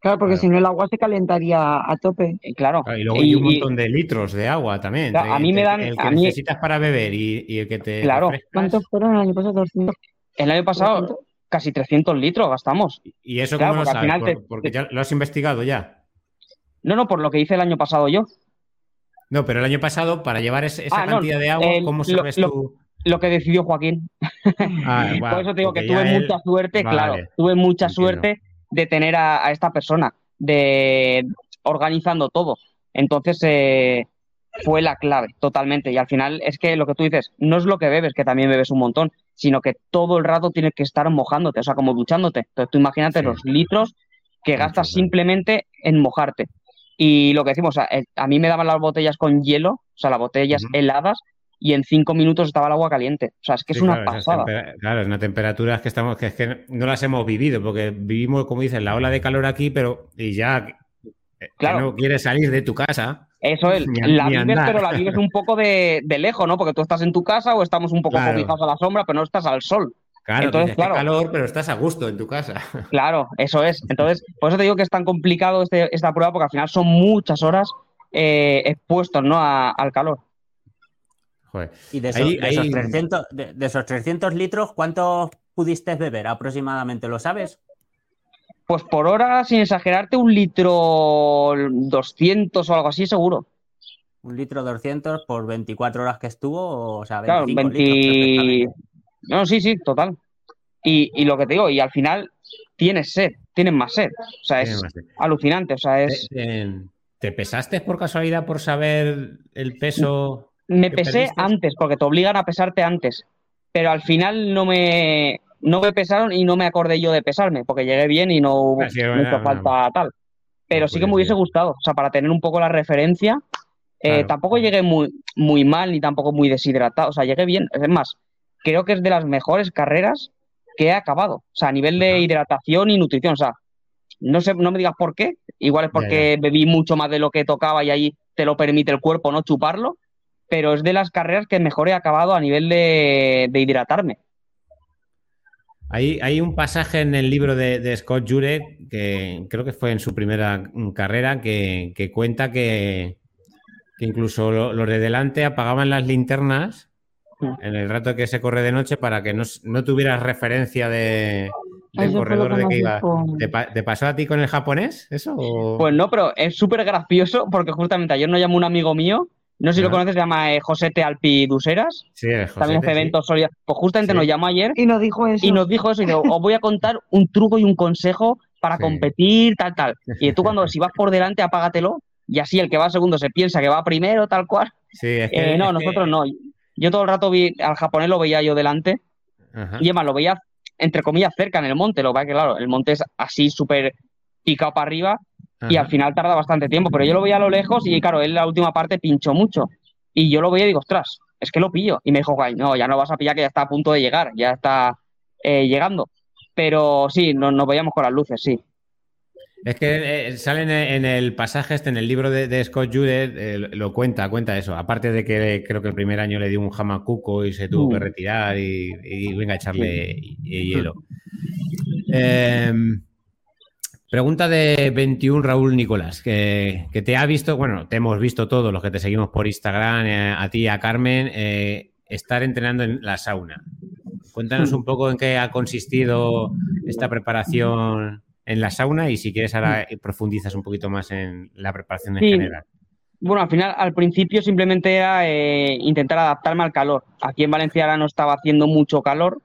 Claro, porque claro. si no el agua se calentaría a tope. Eh, claro. claro. Y luego y, hay un montón y, de litros de agua también. Claro, te, a mí me dan... Te, el que a mí... necesitas para beber y, y el que te... Claro. Refrescas. ¿Cuántos fueron el año pasado? doscientos El año pasado ¿doscientos? Casi trescientos litros gastamos. ¿Y eso claro, cómo lo sabes? Por, te... Porque ya lo has investigado ya. No, no, por lo que hice el año pasado yo. No, pero el año pasado, para llevar ese, esa ah, cantidad no, de agua, el, ¿cómo sabes lo, tú? Lo que decidió Joaquín. Ah, wow, por eso te digo que tuve él... mucha suerte, vale, claro, tuve mucha entiendo. suerte de tener a, a esta persona, de organizando todo. Entonces, eh, fue la clave, totalmente. Y al final es que lo que tú dices, no es lo que bebes, que también bebes un montón, sino que todo el rato tienes que estar mojándote, o sea, como duchándote. Entonces, tú imagínate sí. los litros que Mucho gastas bien. simplemente en mojarte. Y lo que decimos, o sea, a mí me daban las botellas con hielo, o sea, las botellas uh-huh. heladas, y en cinco minutos estaba el agua caliente. O sea, es que es sí, una claro, pasada. Temper- claro, es una temperatura que estamos, que es que no las hemos vivido, porque vivimos, como dices, la ola de calor aquí, pero y ya claro. no quieres salir de tu casa. Eso es, ni, la ni vives, andar. pero la vives un poco de, de lejos, ¿no? Porque tú estás en tu casa o estamos un poco cobijados claro. a la sombra, pero no estás al sol. Claro, entonces, claro, calor, pero estás a gusto en tu casa. Claro, eso es. Entonces, por eso te digo que es tan complicado este, esta prueba, porque al final son muchas horas eh, expuestos, ¿no? a, al calor. Joder. Y de esos, ahí, de, esos ahí... trescientos, de, de esos trescientos litros, ¿cuántos pudiste beber aproximadamente? ¿Lo sabes? Pues por hora, sin exagerarte, un litro doscientos o algo así, seguro. Un litro doscientos por veinticuatro horas que estuvo, o sea, veinticinco claro, veinte... litros. No, sí, sí, total. Y, y lo que te digo, y al final tienes sed, tienes más sed. O sea, es alucinante. O sea, es. ¿Te, te pesaste por casualidad por saber el peso? Me pesé perdiste? antes, porque te obligan a pesarte antes. Pero al final no me, no me pesaron y no me acordé yo de pesarme, porque llegué bien y no hubo mucha no, falta no, tal. Pero no sí que me hubiese ser. gustado. O sea, para tener un poco la referencia, claro. eh, tampoco llegué muy, muy mal ni tampoco muy deshidratado. O sea, llegué bien. Es más. Creo que es de las mejores carreras que he acabado. O sea, a nivel de hidratación y nutrición. O sea, no sé, no me digas por qué. Igual es porque ya, ya. bebí mucho más de lo que tocaba y ahí te lo permite el cuerpo, ¿no? Chuparlo. Pero es de las carreras que mejor he acabado a nivel de, de hidratarme. Hay, hay un pasaje en el libro de, de Scott Jurek, que creo que fue en su primera carrera, que, que cuenta que, que incluso los de delante apagaban las linternas en el rato que se corre de noche para que no, no tuvieras referencia de, del eso corredor que de que iba. ¿Te, ¿Te pasó a ti con el japonés eso? O... Pues no, pero es súper gracioso porque justamente ayer nos llamó un amigo mío, no sé si ah. lo conoces, se llama eh, José Alpi Duseras. Sí, José. También hace eventos sí. sólidos. Pues justamente sí. nos llamó ayer y nos dijo eso. Y nos dijo eso y dijo, os voy a contar un truco y un consejo para sí. competir, tal, tal. Y tú cuando, si vas por delante, apágatelo y así el que va segundo se piensa que va primero, tal cual. Sí, es que, eh, no, es nosotros que... no. Yo todo el rato vi al japonés, lo veía yo delante. Ajá. Y además lo veía, entre comillas, cerca en el monte. Lo que pasa es que, claro, el monte es así súper picado para arriba. Ajá. Y al final tarda bastante tiempo. Pero yo lo veía a lo lejos y, claro, él la última parte pinchó mucho. Y yo lo veía y digo, ostras, es que lo pillo. Y me dijo, guay, no, ya no vas a pillar, que ya está a punto de llegar. Ya está eh, llegando. Pero sí, no, nos veíamos con las luces, sí. Es que eh, salen en el pasaje este, en el libro de, de Scott Jurek, eh, lo cuenta, cuenta eso. Aparte de que creo que el primer año le dio un jamacuco y se tuvo uh. que retirar y, y venga a echarle uh. hielo. Eh, pregunta de veintiuno, Raúl Nicolás, que, que te ha visto, bueno, te hemos visto todos los que te seguimos por Instagram, eh, a ti y a Carmen, eh, estar entrenando en la sauna. Cuéntanos un poco en qué ha consistido esta preparación en la sauna y si quieres ahora profundizas un poquito más en la preparación en sí. general. Bueno, al final, al principio simplemente era eh, intentar adaptarme al calor. Aquí en Valencia ahora no estaba haciendo mucho calor,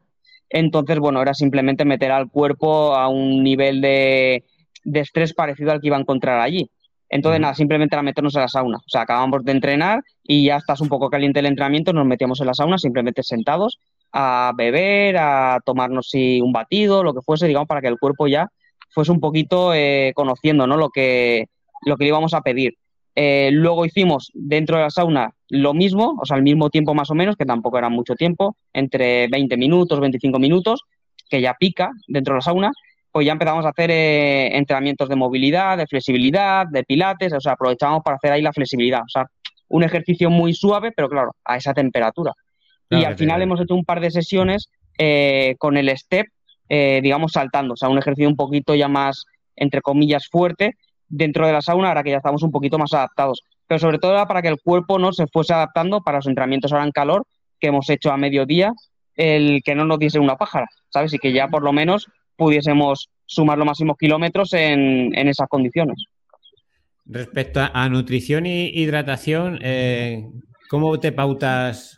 entonces, bueno, era simplemente meter al cuerpo a un nivel de, de estrés parecido al que iba a encontrar allí. Entonces, nada, simplemente era meternos a la sauna. O sea, acabamos de entrenar y ya estás un poco caliente el entrenamiento, nos metíamos en la sauna simplemente sentados a beber, a tomarnos sí, un batido, lo que fuese, digamos, para que el cuerpo ya fuese un poquito eh, conociendo, ¿no?, lo que, lo que le íbamos a pedir. Eh, luego hicimos dentro de la sauna lo mismo, o sea, al mismo tiempo más o menos, que tampoco era mucho tiempo, entre veinte minutos, veinticinco minutos, que ya pica dentro de la sauna, pues ya empezamos a hacer eh, entrenamientos de movilidad, de flexibilidad, de pilates, o sea, aprovechábamos para hacer ahí la flexibilidad, o sea, un ejercicio muy suave, pero claro, a esa temperatura. Claro, y al final claro. hemos hecho un par de sesiones eh, con el step, eh, digamos, saltando, o sea, un ejercicio un poquito ya más, entre comillas, fuerte, dentro de la sauna, ahora que ya estamos un poquito más adaptados. Pero sobre todo era para que el cuerpo no se fuese adaptando para los entrenamientos ahora en calor, que hemos hecho a mediodía, el que no nos diese una pájara, ¿sabes? Y que ya por lo menos pudiésemos sumar los máximos kilómetros en, en esas condiciones. Respecto a, a nutrición y hidratación, eh, ¿cómo te pautas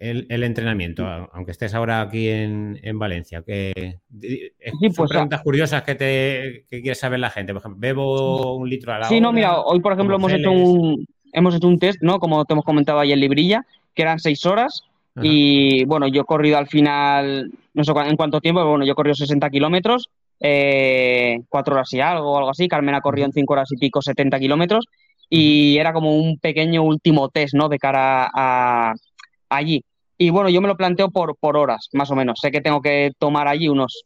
el, el entrenamiento? Aunque estés ahora aquí en, en Valencia. Que, sí, son pues, preguntas ah, curiosas que te que quiere saber la gente. Por ejemplo, ¿bebo un litro a la hora? Sí, no, mira, hoy por ejemplo hemos hecho, un, hemos hecho un test, ¿no? Como te hemos comentado ahí en Librilla, que eran seis horas. Ajá. Y bueno, yo he corrido al final, no sé en cuánto tiempo, pero bueno, yo he corrido sesenta kilómetros, eh, cuatro horas y algo, algo así. Carmen ha corrido en cinco horas y pico setenta kilómetros. Y era como un pequeño último test, ¿no?, de cara a, a allí. Y bueno, yo me lo planteo por, por horas, más o menos. Sé que tengo que tomar allí unos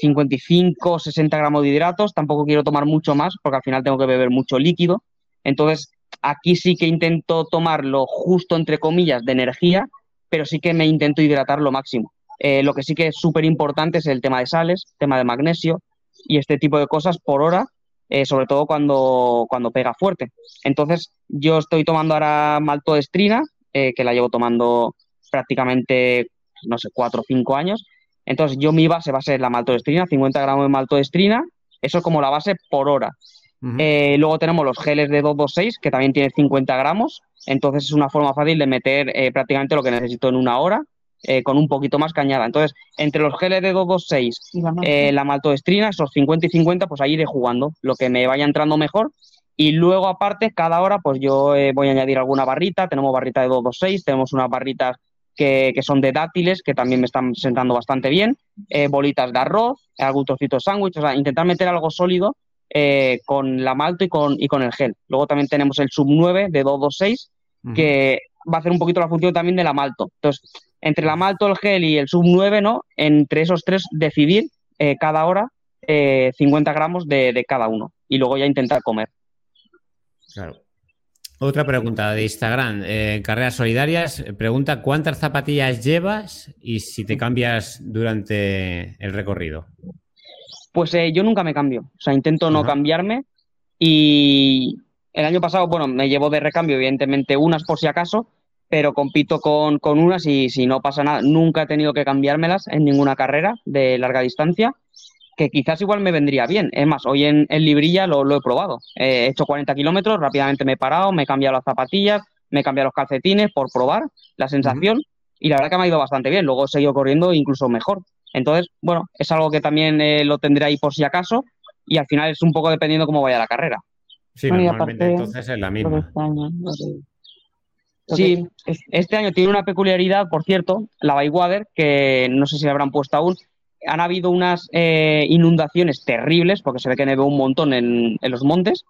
cincuenta y cinco, sesenta gramos de hidratos. Tampoco quiero tomar mucho más porque al final tengo que beber mucho líquido. Entonces, aquí sí que intento tomarlo justo, entre comillas, de energía, pero sí que me intento hidratar lo máximo. Eh, lo que sí que es súper importante es el tema de sales, tema de magnesio y este tipo de cosas por hora. Eh, sobre todo cuando, cuando pega fuerte. Entonces, yo estoy tomando ahora maltodextrina, eh, que la llevo tomando prácticamente, no sé, cuatro o cinco años. Entonces, yo mi base va a ser la maltodextrina, cincuenta gramos de maltodextrina. Eso es como la base por hora. Uh-huh. Eh, luego tenemos los geles de dos dos seis, que también tienen cincuenta gramos. Entonces, es una forma fácil de meter eh, prácticamente lo que necesito en una hora, eh, con un poquito más cañada. Entonces, entre los geles de dos dos seis, eh, la maltodextrina, esos cincuenta y cincuenta, pues ahí iré jugando, lo que me vaya entrando mejor. Y luego, aparte, cada hora, pues yo eh, voy a añadir alguna barrita. Tenemos barrita de dos dos seis, tenemos unas barritas que, que son de dátiles, que también me están sentando bastante bien, eh, bolitas de arroz, algún trocito de sándwich, o sea, intentar meter algo sólido eh, con la malto y con, y con el gel. Luego también tenemos el sub nueve de dos dos seis, uh-huh, que va a hacer un poquito la función también de la malto. Entonces, entre la malto, el gel y el sub nueve, ¿no?, entre esos tres decidir eh, cada hora eh, cincuenta gramos de, de cada uno y luego ya intentar comer. Claro. Otra pregunta de Instagram, eh, Carreras Solidarias, pregunta ¿cuántas zapatillas llevas y si te cambias durante el recorrido? Pues eh, yo nunca me cambio, o sea, intento no, ajá, cambiarme y el año pasado, bueno, me llevo de recambio evidentemente unas por si acaso, pero compito con, con unas y si no pasa nada, nunca he tenido que cambiármelas en ninguna carrera de larga distancia, que quizás igual me vendría bien. Es más, hoy en, en Librilla lo, lo he probado. Eh, he hecho cuarenta kilómetros, rápidamente me he parado, me he cambiado las zapatillas, me he cambiado los calcetines por probar la sensación, uh-huh, y la verdad que me ha ido bastante bien. Luego he seguido corriendo incluso mejor. Entonces, bueno, es algo que también eh, lo tendré ahí por si acaso y al final es un poco dependiendo cómo vaya la carrera. Sí, bueno, normalmente aparte, entonces es la misma. Sí, este año tiene una peculiaridad, por cierto, la Badwater, que no sé si la habrán puesto aún, han habido unas eh, inundaciones terribles, porque se ve que nevó un montón en, en los montes,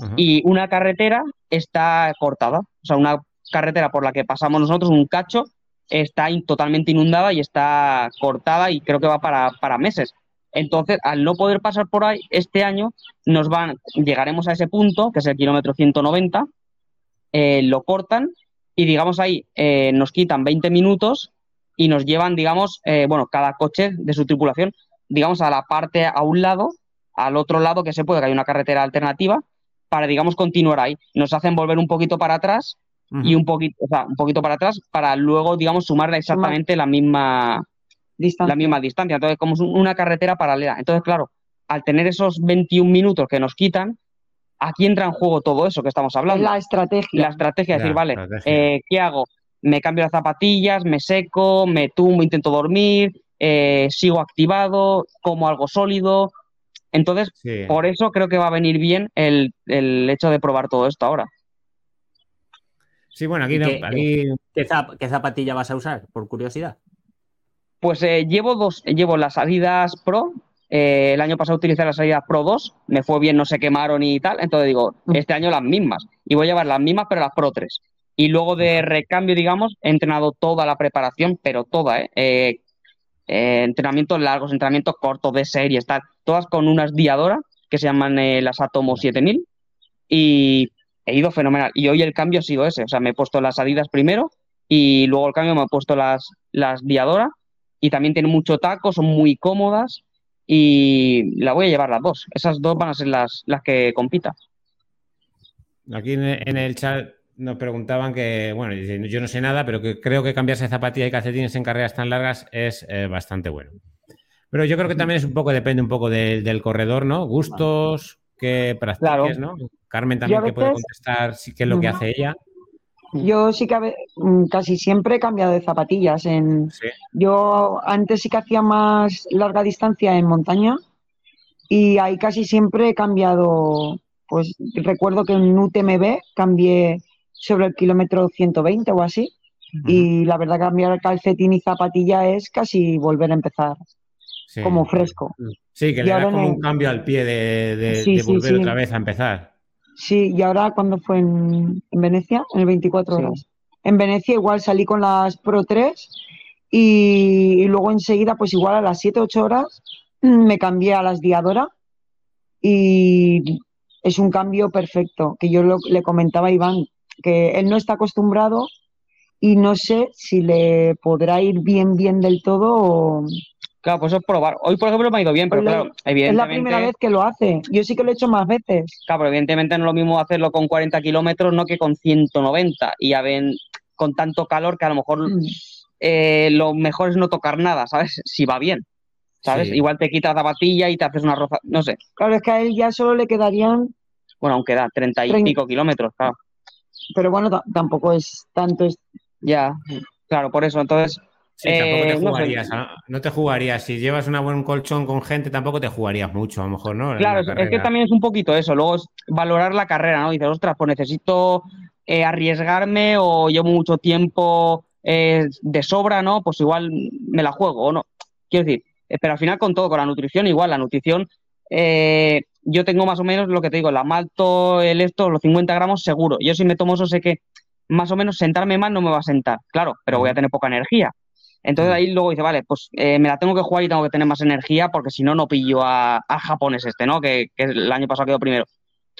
ajá, y una carretera está cortada, o sea, una carretera por la que pasamos nosotros, un cacho, está in, totalmente inundada y está cortada y creo que va para, para meses. Entonces, al no poder pasar por ahí, este año nos van, llegaremos a ese punto, que es el kilómetro ciento noventa, eh, lo cortan, y digamos ahí eh, nos quitan veinte minutos y nos llevan, digamos, eh, bueno, cada coche de su tripulación, digamos, a la parte, a un lado, al otro lado que se puede, que hay una carretera alternativa, para, digamos, continuar ahí. Nos hacen volver un poquito para atrás, uh-huh, y un poquito, o sea, un poquito para atrás para luego, digamos, sumar exactamente, uh-huh, la misma distancia. La misma distancia. Entonces, como es una carretera paralela. Entonces, claro, al tener esos veintiún minutos que nos quitan, aquí entra en juego todo eso que estamos hablando. La estrategia. La estrategia, es decir, vale, eh, ¿qué hago? Me cambio las zapatillas, me seco, me tumbo, intento dormir, eh, sigo activado, como algo sólido. Entonces, sí. por eso creo que va a venir bien el, el hecho de probar todo esto ahora. Sí, bueno, aquí... ¿Qué, no, aquí... ¿qué, zap- qué zapatilla vas a usar, por curiosidad? Pues eh, llevo dos, llevo las Adidas Pro. Eh, el año pasado utilicé las Adidas Pro dos, me fue bien, no se quemaron y tal. Entonces digo, este año las mismas. Y voy a llevar las mismas, pero las Pro tres. Y luego de recambio, digamos, he entrenado toda la preparación, pero toda, ¿eh? eh Eh, entrenamientos largos, entrenamientos cortos, de series, tal, todas con unas Diadora que se llaman eh, las Atomo siete mil, y he ido fenomenal. Y hoy el cambio ha sido ese, o sea, me he puesto las Adidas primero y luego el cambio me he puesto las, las Diadora, y también tienen mucho taco, son muy cómodas y la voy a llevar las dos. Esas dos van a ser las, las que compita. Aquí en el chat nos preguntaban que, bueno, yo no sé nada, pero que creo que cambiarse de zapatilla y calcetines en carreras tan largas es eh, bastante bueno. Pero yo creo que también es un poco, depende un poco de, del corredor, ¿no? Gustos, que practiques, claro. ¿no? Carmen también, que puede contestar sí, qué es lo que hace ella. Yo sí que a veces, casi siempre he cambiado de zapatillas. En, ¿Sí? Yo antes sí que hacía más larga distancia en montaña y ahí casi siempre he cambiado, pues recuerdo que en U T M B cambié sobre el kilómetro ciento veinte o así, uh-huh. y la verdad cambiar calcetín y zapatilla es casi volver a empezar sí. como fresco. Sí, que y le da como el... un cambio al pie de, de, sí, de volver sí, sí. otra vez a empezar. Sí, y ahora cuando fue en, en Venecia, en el veinticuatro sí. horas. En Venecia igual salí con las Pro tres y, y luego enseguida pues igual a las siete ocho horas me cambié a las Diadora y es un cambio perfecto, que yo lo, le comentaba a Iván, que él no está acostumbrado y no sé si le podrá ir bien, bien del todo o... Claro, pues eso es probar. Hoy, por ejemplo, me ha ido bien, pero Hoy claro, le... evidentemente... Es la primera vez que lo hace. Yo sí que lo he hecho más veces. Claro, pero evidentemente no es lo mismo hacerlo con cuarenta kilómetros, no que con ciento noventa. Y ya ven, con tanto calor que a lo mejor mm. eh, lo mejor es no tocar nada, ¿sabes? Si va bien, ¿sabes? Sí. Igual te quitas la zapatilla y te haces una roza... No sé. Claro, es que a él ya solo le quedarían... Bueno, aunque da treinta y treinta... pico kilómetros, claro. Pero bueno, t- tampoco es tanto... Es... Ya, claro, por eso, entonces... Sí, eh, tampoco te jugarías, no, sé. ¿no? no te jugarías. Si llevas una buen colchón con gente, tampoco te jugarías mucho, a lo mejor, ¿no? Claro, es, es que también es un poquito eso. Luego es valorar la carrera, ¿no? Dices, ostras, pues necesito eh, arriesgarme o llevo mucho tiempo eh, de sobra, ¿no? Pues igual me la juego o no. Quiero decir, pero al final con todo, con la nutrición igual, la nutrición... Eh, yo tengo más o menos lo que te digo, la malto, el esto, los cincuenta gramos seguro. Yo si me tomo eso sé que más o menos sentarme más no me va a sentar, claro, pero voy a tener poca energía. Entonces ahí luego dice, vale, pues eh, me la tengo que jugar y tengo que tener más energía porque si no, no pillo a, a japonés este, ¿no? Que, que el año pasado quedó primero.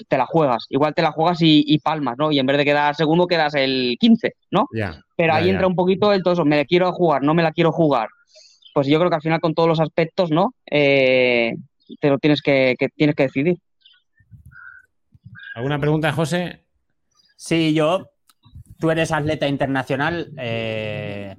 Te la juegas, igual te la juegas y, y palmas, ¿no? Y en vez de quedar segundo quedas el quince, ¿no? Yeah, pero ahí yeah, entra yeah. un poquito el todo eso, me la quiero jugar, no me la quiero jugar. Pues yo creo que al final con todos los aspectos, ¿no? Eh... te lo tienes que, que tienes que decidir. ¿Alguna pregunta, José? Sí, yo. Tú eres atleta internacional. Eh,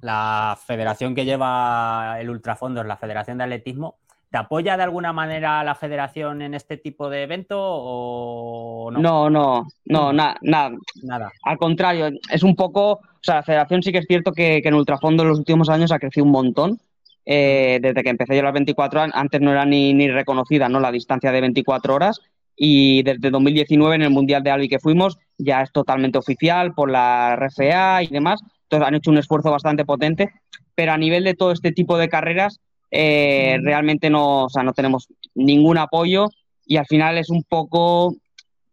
la federación que lleva el ultrafondo es la Federación de Atletismo. ¿Te apoya de alguna manera la federación en este tipo de evento o no? No, no, no, nada, nada. Nada. Al contrario, es un poco... O sea, la federación sí que es cierto que, que en ultrafondo en los últimos años ha crecido un montón. Eh, desde que empecé yo las veinticuatro horas, antes no era ni, ni reconocida, ¿no? La distancia de veinticuatro horas, y desde dos mil diecinueve en el Mundial de Albi que fuimos ya es totalmente oficial por la R F A y demás, entonces han hecho un esfuerzo bastante potente, pero a nivel de todo este tipo de carreras eh, mm. realmente no, o sea, no tenemos ningún apoyo y al final es un poco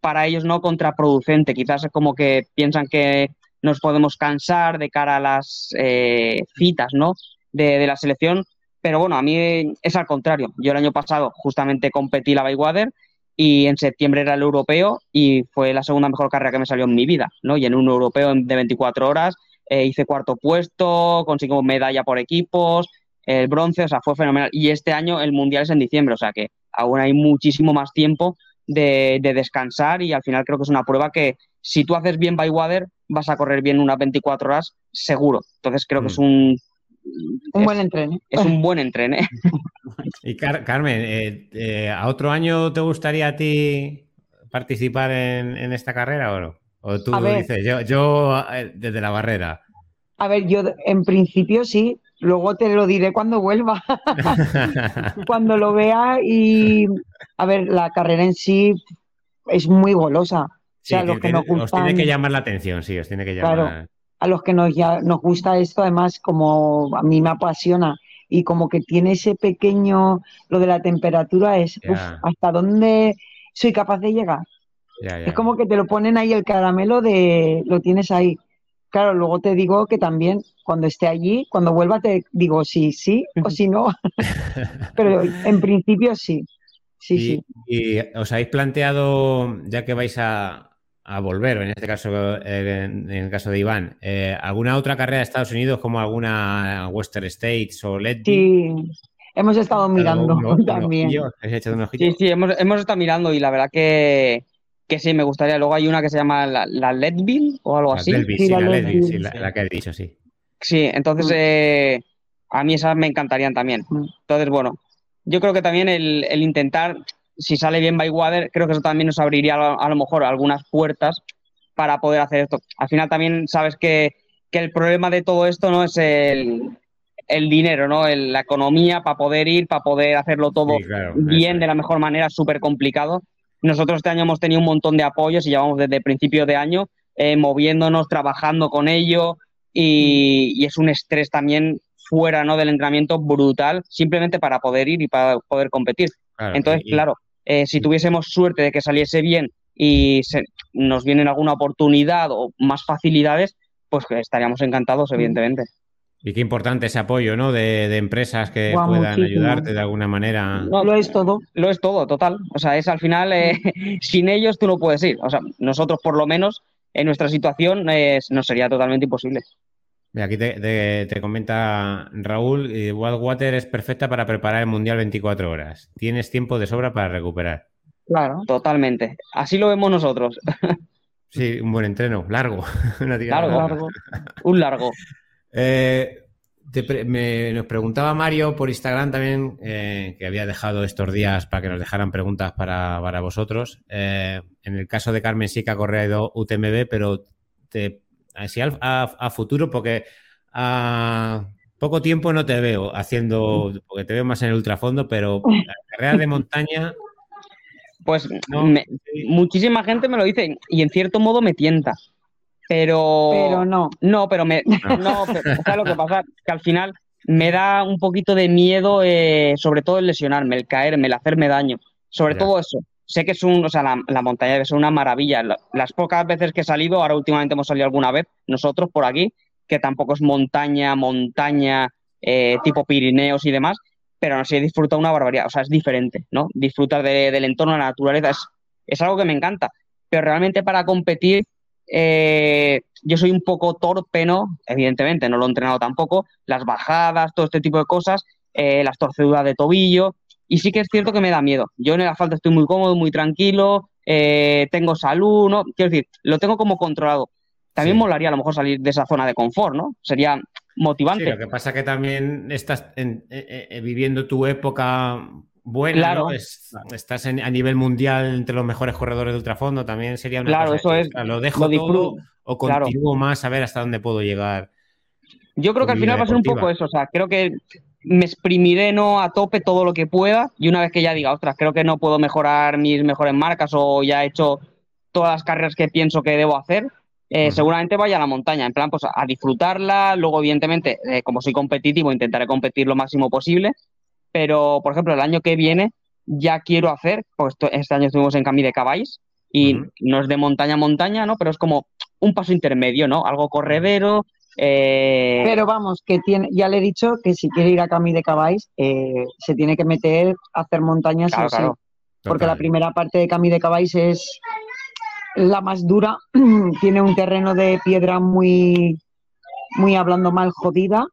para ellos no contraproducente, quizás es como que piensan que nos podemos cansar de cara a las eh, citas, ¿no? De, de la selección, pero bueno, a mí es al contrario. Yo el año pasado justamente competí la Badwater y en septiembre era el Europeo y fue la segunda mejor carrera que me salió en mi vida, ¿no? Y en un Europeo de veinticuatro horas eh, hice cuarto puesto, conseguimos medalla por equipos, el bronce, o sea, fue fenomenal. Y este año el Mundial es en diciembre, o sea que aún hay muchísimo más tiempo de, de descansar y al final creo que es una prueba que si tú haces bien Badwater vas a correr bien unas veinticuatro horas seguro. Entonces creo mm. que es un... Un es, buen entrene. Es un buen entrene. Y Car- Carmen, eh, eh, ¿a otro año te gustaría a ti participar en, en esta carrera o no? O tú ver, dices, yo, yo desde la barrera. A ver, yo en principio sí, luego te lo diré cuando vuelva, cuando lo vea. Y a ver, la carrera en sí es muy golosa. Sí, o sea, los que, que nos gustan, os tiene que llamar la atención, sí, os tiene que llamar. Claro, a los que nos, ya, nos gusta esto, además, como a mí me apasiona, y como que tiene ese pequeño, lo de la temperatura es, uf, ¿hasta dónde soy capaz de llegar? Ya, ya. Es como que te lo ponen ahí, el caramelo de lo tienes ahí. Claro, luego te digo que también cuando esté allí, cuando vuelva te digo si sí o si no, pero en principio sí. Sí, y, sí. ¿Y os habéis planteado, ya que vais a, a volver, en este caso, en, en el caso de Iván, eh, alguna otra carrera de Estados Unidos, como alguna Western States o Letty? Sí, hemos estado mirando uno, también. Uno, uno, sí, sí, hemos, hemos estado mirando y la verdad que, que sí, me gustaría. Luego hay una que se llama la, la Leadville o algo así. Leadville, sí, sí, la, la Leadville, sí, la, la que he dicho, sí. Sí, entonces eh, a mí esas me encantarían también. Entonces, bueno, yo creo que también el, el intentar, si sale bien Badwater, creo que eso también nos abriría a lo, a lo mejor algunas puertas para poder hacer esto. Al final también sabes que, que el problema de todo esto no es el, el dinero, ¿no? El, la economía para poder ir, para poder hacerlo todo sí, claro, bien, de la mejor manera, súper complicado. Nosotros este año hemos tenido un montón de apoyos y llevamos desde principio de año eh, moviéndonos, trabajando con ello y, y es un estrés también fuera, ¿no?, del entrenamiento brutal, simplemente para poder ir y para poder competir. Claro, entonces, y, claro, eh, si tuviésemos suerte de que saliese bien y se, nos vienen alguna oportunidad o más facilidades, pues estaríamos encantados, evidentemente. Y qué importante ese apoyo, ¿no?, de, de empresas que wow, puedan muchísimo. Ayudarte de alguna manera. No, lo es todo. Lo es todo, total. O sea, es al final, eh, sin ellos tú no puedes ir. O sea, nosotros por lo menos, en nuestra situación, eh, nos sería totalmente imposible. Aquí te, te, te comenta Raúl, Badwater es perfecta para preparar el Mundial veinticuatro horas. Tienes tiempo de sobra para recuperar. Claro, totalmente. Así lo vemos nosotros. Sí, un buen entreno, largo. Largo, largo. Un largo. Eh, te, me, nos preguntaba Mario por Instagram también, eh, que había dejado estos días para que nos dejaran preguntas para, para vosotros. Eh, en el caso de Carmen sí que ha corrido U T M B, pero te... Así a, a, a futuro, porque a poco tiempo no te veo haciendo, porque te veo más en el ultrafondo, pero la carrera de montaña... Pues no, me, muchísima gente me lo dice y en cierto modo me tienta, pero... Pero no. No, pero me... No, no pero, o sea, lo que pasa que al final me da un poquito de miedo, eh, sobre todo el lesionarme, el caerme, el hacerme daño, sobre ya. todo eso. Sé que es un, o sea, la, la montaña debe ser una maravilla. Las pocas veces que he salido, ahora últimamente hemos salido alguna vez, nosotros por aquí, que tampoco es montaña, montaña, eh, tipo Pirineos y demás, pero no sé, he disfrutado una barbaridad. O sea, es diferente, ¿no? Disfrutar de, del entorno, de la naturaleza, es, es algo que me encanta. Pero realmente para competir, eh, yo soy un poco torpe, ¿no? Evidentemente, no lo he entrenado tampoco. Las bajadas, todo este tipo de cosas, eh, las torceduras de tobillo... Y sí que es cierto que me da miedo. Yo en el asfalto estoy muy cómodo, muy tranquilo, eh, tengo salud, ¿no? Quiero decir, lo tengo como controlado. También sí. molaría a lo mejor salir de esa zona de confort, ¿no? Sería motivante. Sí, lo que pasa es que también estás en, eh, eh, viviendo tu época buena, claro. ¿no? Es, estás en, a nivel mundial entre los mejores corredores de ultrafondo, también sería una claro, cosa... Eso es, o sea, lo dejo lo todo o continúo claro. más a ver hasta dónde puedo llegar. Yo creo que al final va a ser un poco eso, o sea, creo que... me exprimiré no a tope todo lo que pueda y una vez que ya diga, ostras, creo que no puedo mejorar mis mejores marcas o ya he hecho todas las carreras que pienso que debo hacer, eh, uh-huh. seguramente vaya a la montaña, en plan, pues a disfrutarla. Luego, evidentemente, eh, como soy competitivo, intentaré competir lo máximo posible, pero, por ejemplo, el año que viene ya quiero hacer, pues este año estuvimos en Camí de Cavalls y uh-huh. no es de montaña a montaña, ¿no? Pero es como un paso intermedio, ¿no? Algo corredero... Eh... Pero vamos, que tiene, ya le he dicho que si quiere ir a Camí de Cavalls, eh, se tiene que meter a hacer montañas, claro, o sea, claro. porque la primera parte de Camí de Cavalls es la más dura, tiene un terreno de piedra muy, muy hablando mal, jodida,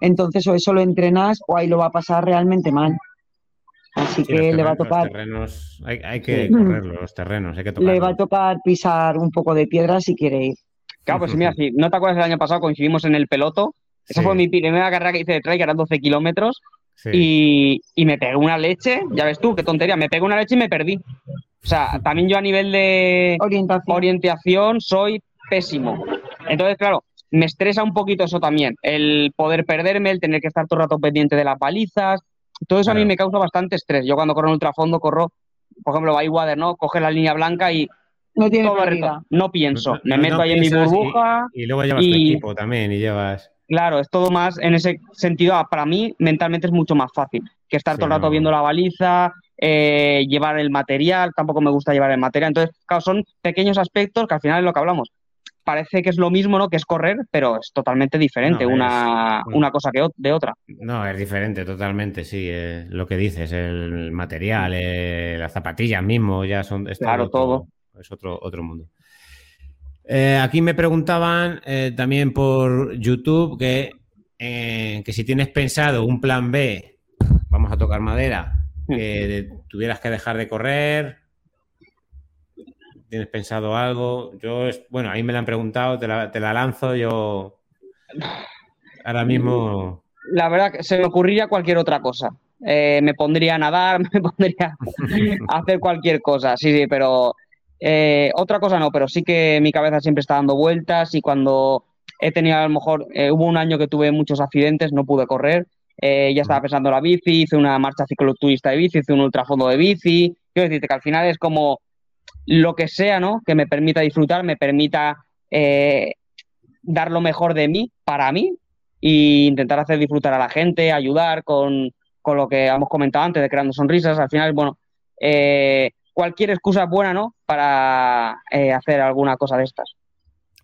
entonces o eso lo entrenas o ahí lo va a pasar realmente mal. Así sí, que terrenos, le va a tocar... Los terrenos, hay, hay que sí. correrlos, los terrenos, hay que tocarlos. Le va a tocar pisar un poco de piedra si quiere ir. Claro, pues mira, si no te acuerdas del año pasado, coincidimos en el Peloto. Esa sí. fue mi primera carrera que hice de trail, que eran doce kilómetros. Sí. Y, y me pegué una leche. Ya ves tú, qué tontería. Me pegué una leche y me perdí. O sea, también yo a nivel de orientación, orientación soy pésimo. Entonces, claro, me estresa un poquito eso también, el poder perderme, el tener que estar todo el rato pendiente de las palizas, todo eso claro. A mí me causa bastante estrés. Yo cuando corro en ultrafondo corro, por ejemplo, Badwater, ¿no? Coge la línea blanca y no tiene todo no pienso, no, me meto no ahí en mi burbuja. Y, y luego llevas y, tu equipo también y llevas... Claro, es todo más, en ese sentido, para mí mentalmente es mucho más fácil que estar sí, todo el rato no. viendo la baliza, eh, llevar el material, tampoco me gusta llevar el material. Entonces, claro, son pequeños aspectos que al final es lo que hablamos. Parece que es lo mismo, ¿no?, que es correr, pero es totalmente diferente, no, es, una, una cosa que de otra. No, es diferente totalmente, sí. Eh, lo que dices, el material, eh, las zapatillas mismo, ya son... Claro, otro, todo. Es otro, otro mundo. Eh, aquí me preguntaban eh, también por YouTube que, eh, que si tienes pensado un plan B, vamos a tocar madera, que tuvieras que dejar de correr... ¿Tienes pensado algo? Yo, bueno, ahí me la han preguntado, te la, te la lanzo, yo ahora mismo... La verdad que se me ocurriría cualquier otra cosa. Eh, me pondría a nadar, me pondría a hacer cualquier cosa, sí, sí, pero eh, otra cosa no, pero sí que mi cabeza siempre está dando vueltas y cuando he tenido, a lo mejor, eh, hubo un año que tuve muchos accidentes, no pude correr, eh, ya estaba pensando en la bici, hice una marcha cicloturista de bici, hice un ultrafondo de bici, quiero decirte que al final es como... lo que sea, ¿no?, que me permita disfrutar, me permita eh, dar lo mejor de mí, para mí, e intentar hacer disfrutar a la gente, ayudar con, con lo que hemos comentado antes de Creando Sonrisas. Al final, bueno, eh, cualquier excusa es buena, ¿no?, para eh, hacer alguna cosa de estas.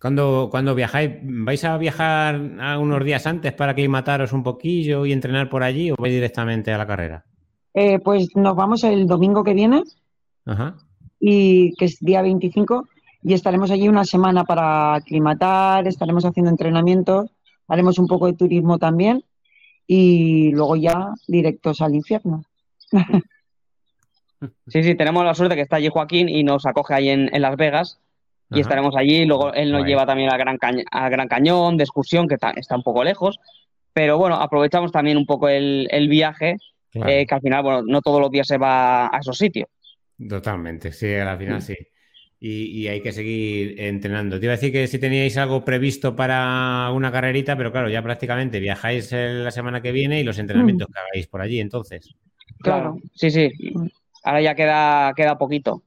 Cuando, cuando viajáis, ¿vais a viajar unos días antes para aclimataros un poquillo y entrenar por allí o vais directamente a la carrera? Eh, pues nos vamos el domingo que viene. Ajá. Y que es día veinticinco, y estaremos allí una semana para aclimatar, estaremos haciendo entrenamientos, haremos un poco de turismo también, y luego ya directos al infierno. Sí, sí, tenemos la suerte que está allí Joaquín y nos acoge ahí en, en Las Vegas, y ajá, estaremos allí, luego él nos lleva también a Gran, Cañ- a Gran Cañón de excursión, que ta- está un poco lejos, pero bueno, aprovechamos también un poco el, el viaje, claro. eh, que al final, bueno, no todos los días se va a esos sitios. Totalmente, sí, al final sí. Y, y hay que seguir entrenando. Te iba a decir que si teníais algo previsto para una carrerita, pero claro, ya prácticamente viajáis la semana que viene y los entrenamientos que hagáis por allí, entonces. Claro, sí, sí. Ahora ya queda, queda poquito.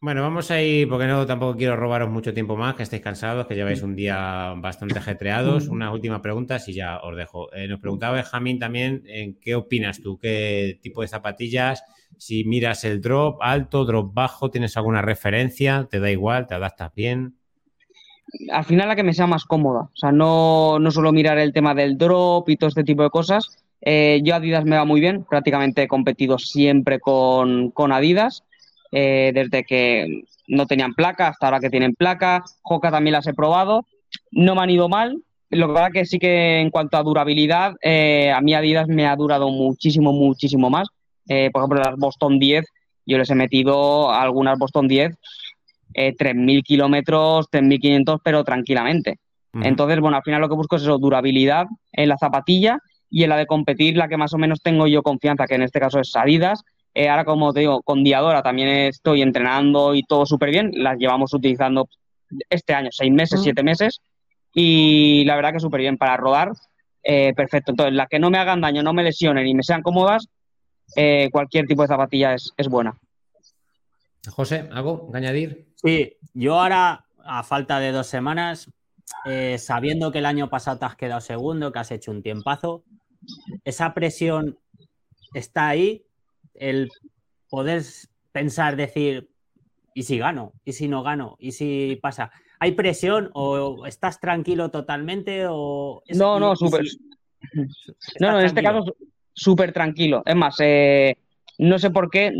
Bueno, vamos a ir, porque no tampoco quiero robaros mucho tiempo más, que estáis cansados, que lleváis un día bastante ajetreados. Unas últimas preguntas y ya os dejo. Eh, nos preguntaba Benjamín también, ¿en qué opinas tú? ¿Qué tipo de zapatillas? Si miras el drop alto, drop bajo, ¿tienes alguna referencia? ¿Te da igual? ¿Te adaptas bien? Al final la que me sea más cómoda. O sea, no, no suelo mirar el tema del drop y todo este tipo de cosas. Eh, yo Adidas me va muy bien. Prácticamente he competido siempre con, con Adidas. Eh, desde que no tenían placa hasta ahora que tienen placa. Hoka también las he probado, no me han ido mal. Lo que pasa es que sí que en cuanto a durabilidad, eh, a mí Adidas me ha durado muchísimo, muchísimo más. Eh, por ejemplo, las Boston diez, yo les he metido a algunas Boston diez eh, tres mil kilómetros, tres mil quinientos, pero tranquilamente. Uh-huh. Entonces, bueno, al final lo que busco es eso, durabilidad en la zapatilla y en la de competir, la que más o menos tengo yo confianza, que en este caso es Adidas. Eh, ahora, como te digo, con Diadora también estoy entrenando y todo súper bien. Las llevamos utilizando este año, seis meses, uh-huh. siete meses. Y la verdad que súper bien para rodar. Eh, perfecto. Entonces, las que no me hagan daño, no me lesionen y me sean cómodas, eh, cualquier tipo de zapatilla es, es buena. José, ¿algo que añadir? Sí, yo ahora, a falta de dos semanas, eh, sabiendo que el año pasado te has quedado segundo, que has hecho un tiempazo, esa presión está ahí. El poder pensar, decir, ¿y si gano? ¿Y si no gano? ¿Y si pasa? ¿Hay presión o estás tranquilo totalmente? O es no, no, súper. Si... No, no, en tranquilo. Este caso, súper tranquilo. Es más, eh, no sé por qué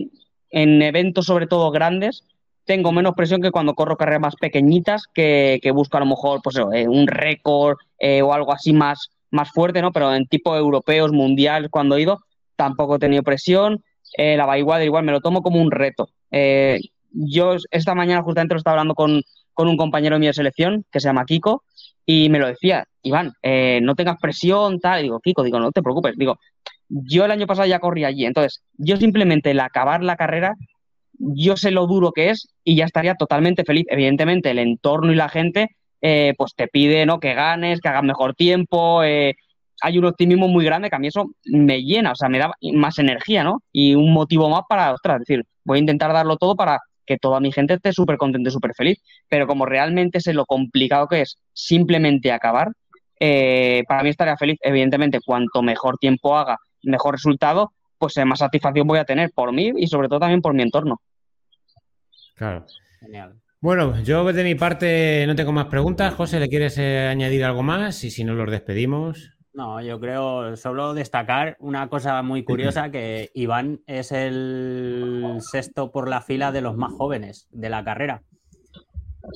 en eventos, sobre todo grandes, tengo menos presión que cuando corro carreras más pequeñitas que, que busco a lo mejor pues, eh, un récord eh, o algo así más, más fuerte, ¿no? Pero en tipo europeos, mundial, cuando he ido, tampoco he tenido presión. Eh, la Badwater igual me lo tomo como un reto. Eh, yo esta mañana justamente lo estaba hablando con, con un compañero mío de selección que se llama Kiko y me lo decía, Iván, eh, no tengas presión, tal. Y digo, Kiko, digo, no te preocupes. Digo, yo el año pasado ya corrí allí. Entonces, yo simplemente el acabar la carrera yo sé lo duro que es y ya estaría totalmente feliz. Evidentemente, el entorno y la gente eh, pues te pide, ¿no?, que ganes, que hagas mejor tiempo. Eh, hay un optimismo muy grande que a mí eso me llena, o sea, me da más energía, ¿no? Y un motivo más para, ostras, es decir, voy a intentar darlo todo para que toda mi gente esté súper contenta y súper feliz. Pero como realmente sé lo complicado que es simplemente acabar, eh, para mí estaría feliz. Evidentemente, cuanto mejor tiempo haga, mejor resultado, pues eh, más satisfacción voy a tener por mí y sobre todo también por mi entorno. Claro. Genial. Bueno, yo de mi parte no tengo más preguntas. José, ¿le quieres eh, añadir algo más? Y si no, los despedimos. No, yo creo solo destacar una cosa muy curiosa, que Iván es el sexto por la fila de los más jóvenes de la carrera.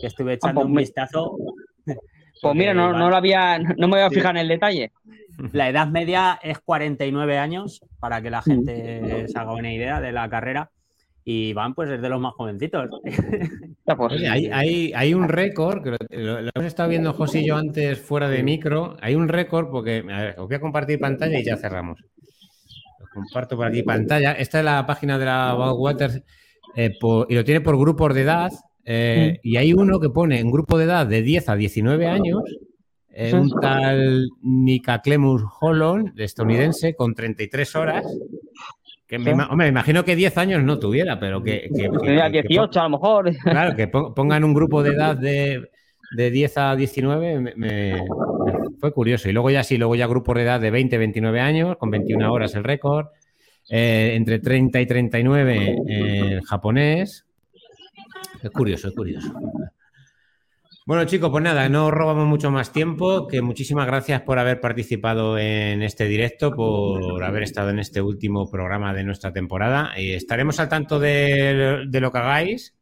Estuve echando ah, pues, un vistazo. Pues mira, no, no, lo había, no me había fijado en el detalle. La edad media es cuarenta y nueve años, para que la gente se haga una idea de la carrera. Y Iván, pues, es de los más jovencitos. Hay, hay, hay un récord, que lo, lo, lo hemos estado viendo José y yo antes fuera de micro. Hay un récord porque, a ver, os voy a compartir pantalla y ya cerramos. Os comparto por aquí pantalla. Esta es la página de la Badwater eh, por, y lo tiene por grupos de edad. Eh, ¿Sí? Y hay uno que pone en grupo de edad de diez a diecinueve años, eh, un tal Nicaclemus Holland, estadounidense, con treinta y tres horas. Que me, hombre, me imagino que diez años no tuviera, pero que... que, que Tenía dieciocho, que, a lo mejor. Claro, que pongan un grupo de edad de, de diez a diecinueve, me, me, fue curioso. Y luego ya sí, luego ya grupos de edad de veinte a veintinueve años, con veintiuna horas el récord. Eh, entre treinta y treinta y nueve, eh, el japonés. Es curioso, es curioso. Bueno, chicos, pues nada, no robamos mucho más tiempo, que muchísimas gracias por haber participado en este directo, por haber estado en este último programa de nuestra temporada. Eh, estaremos al tanto de, de lo que hagáis.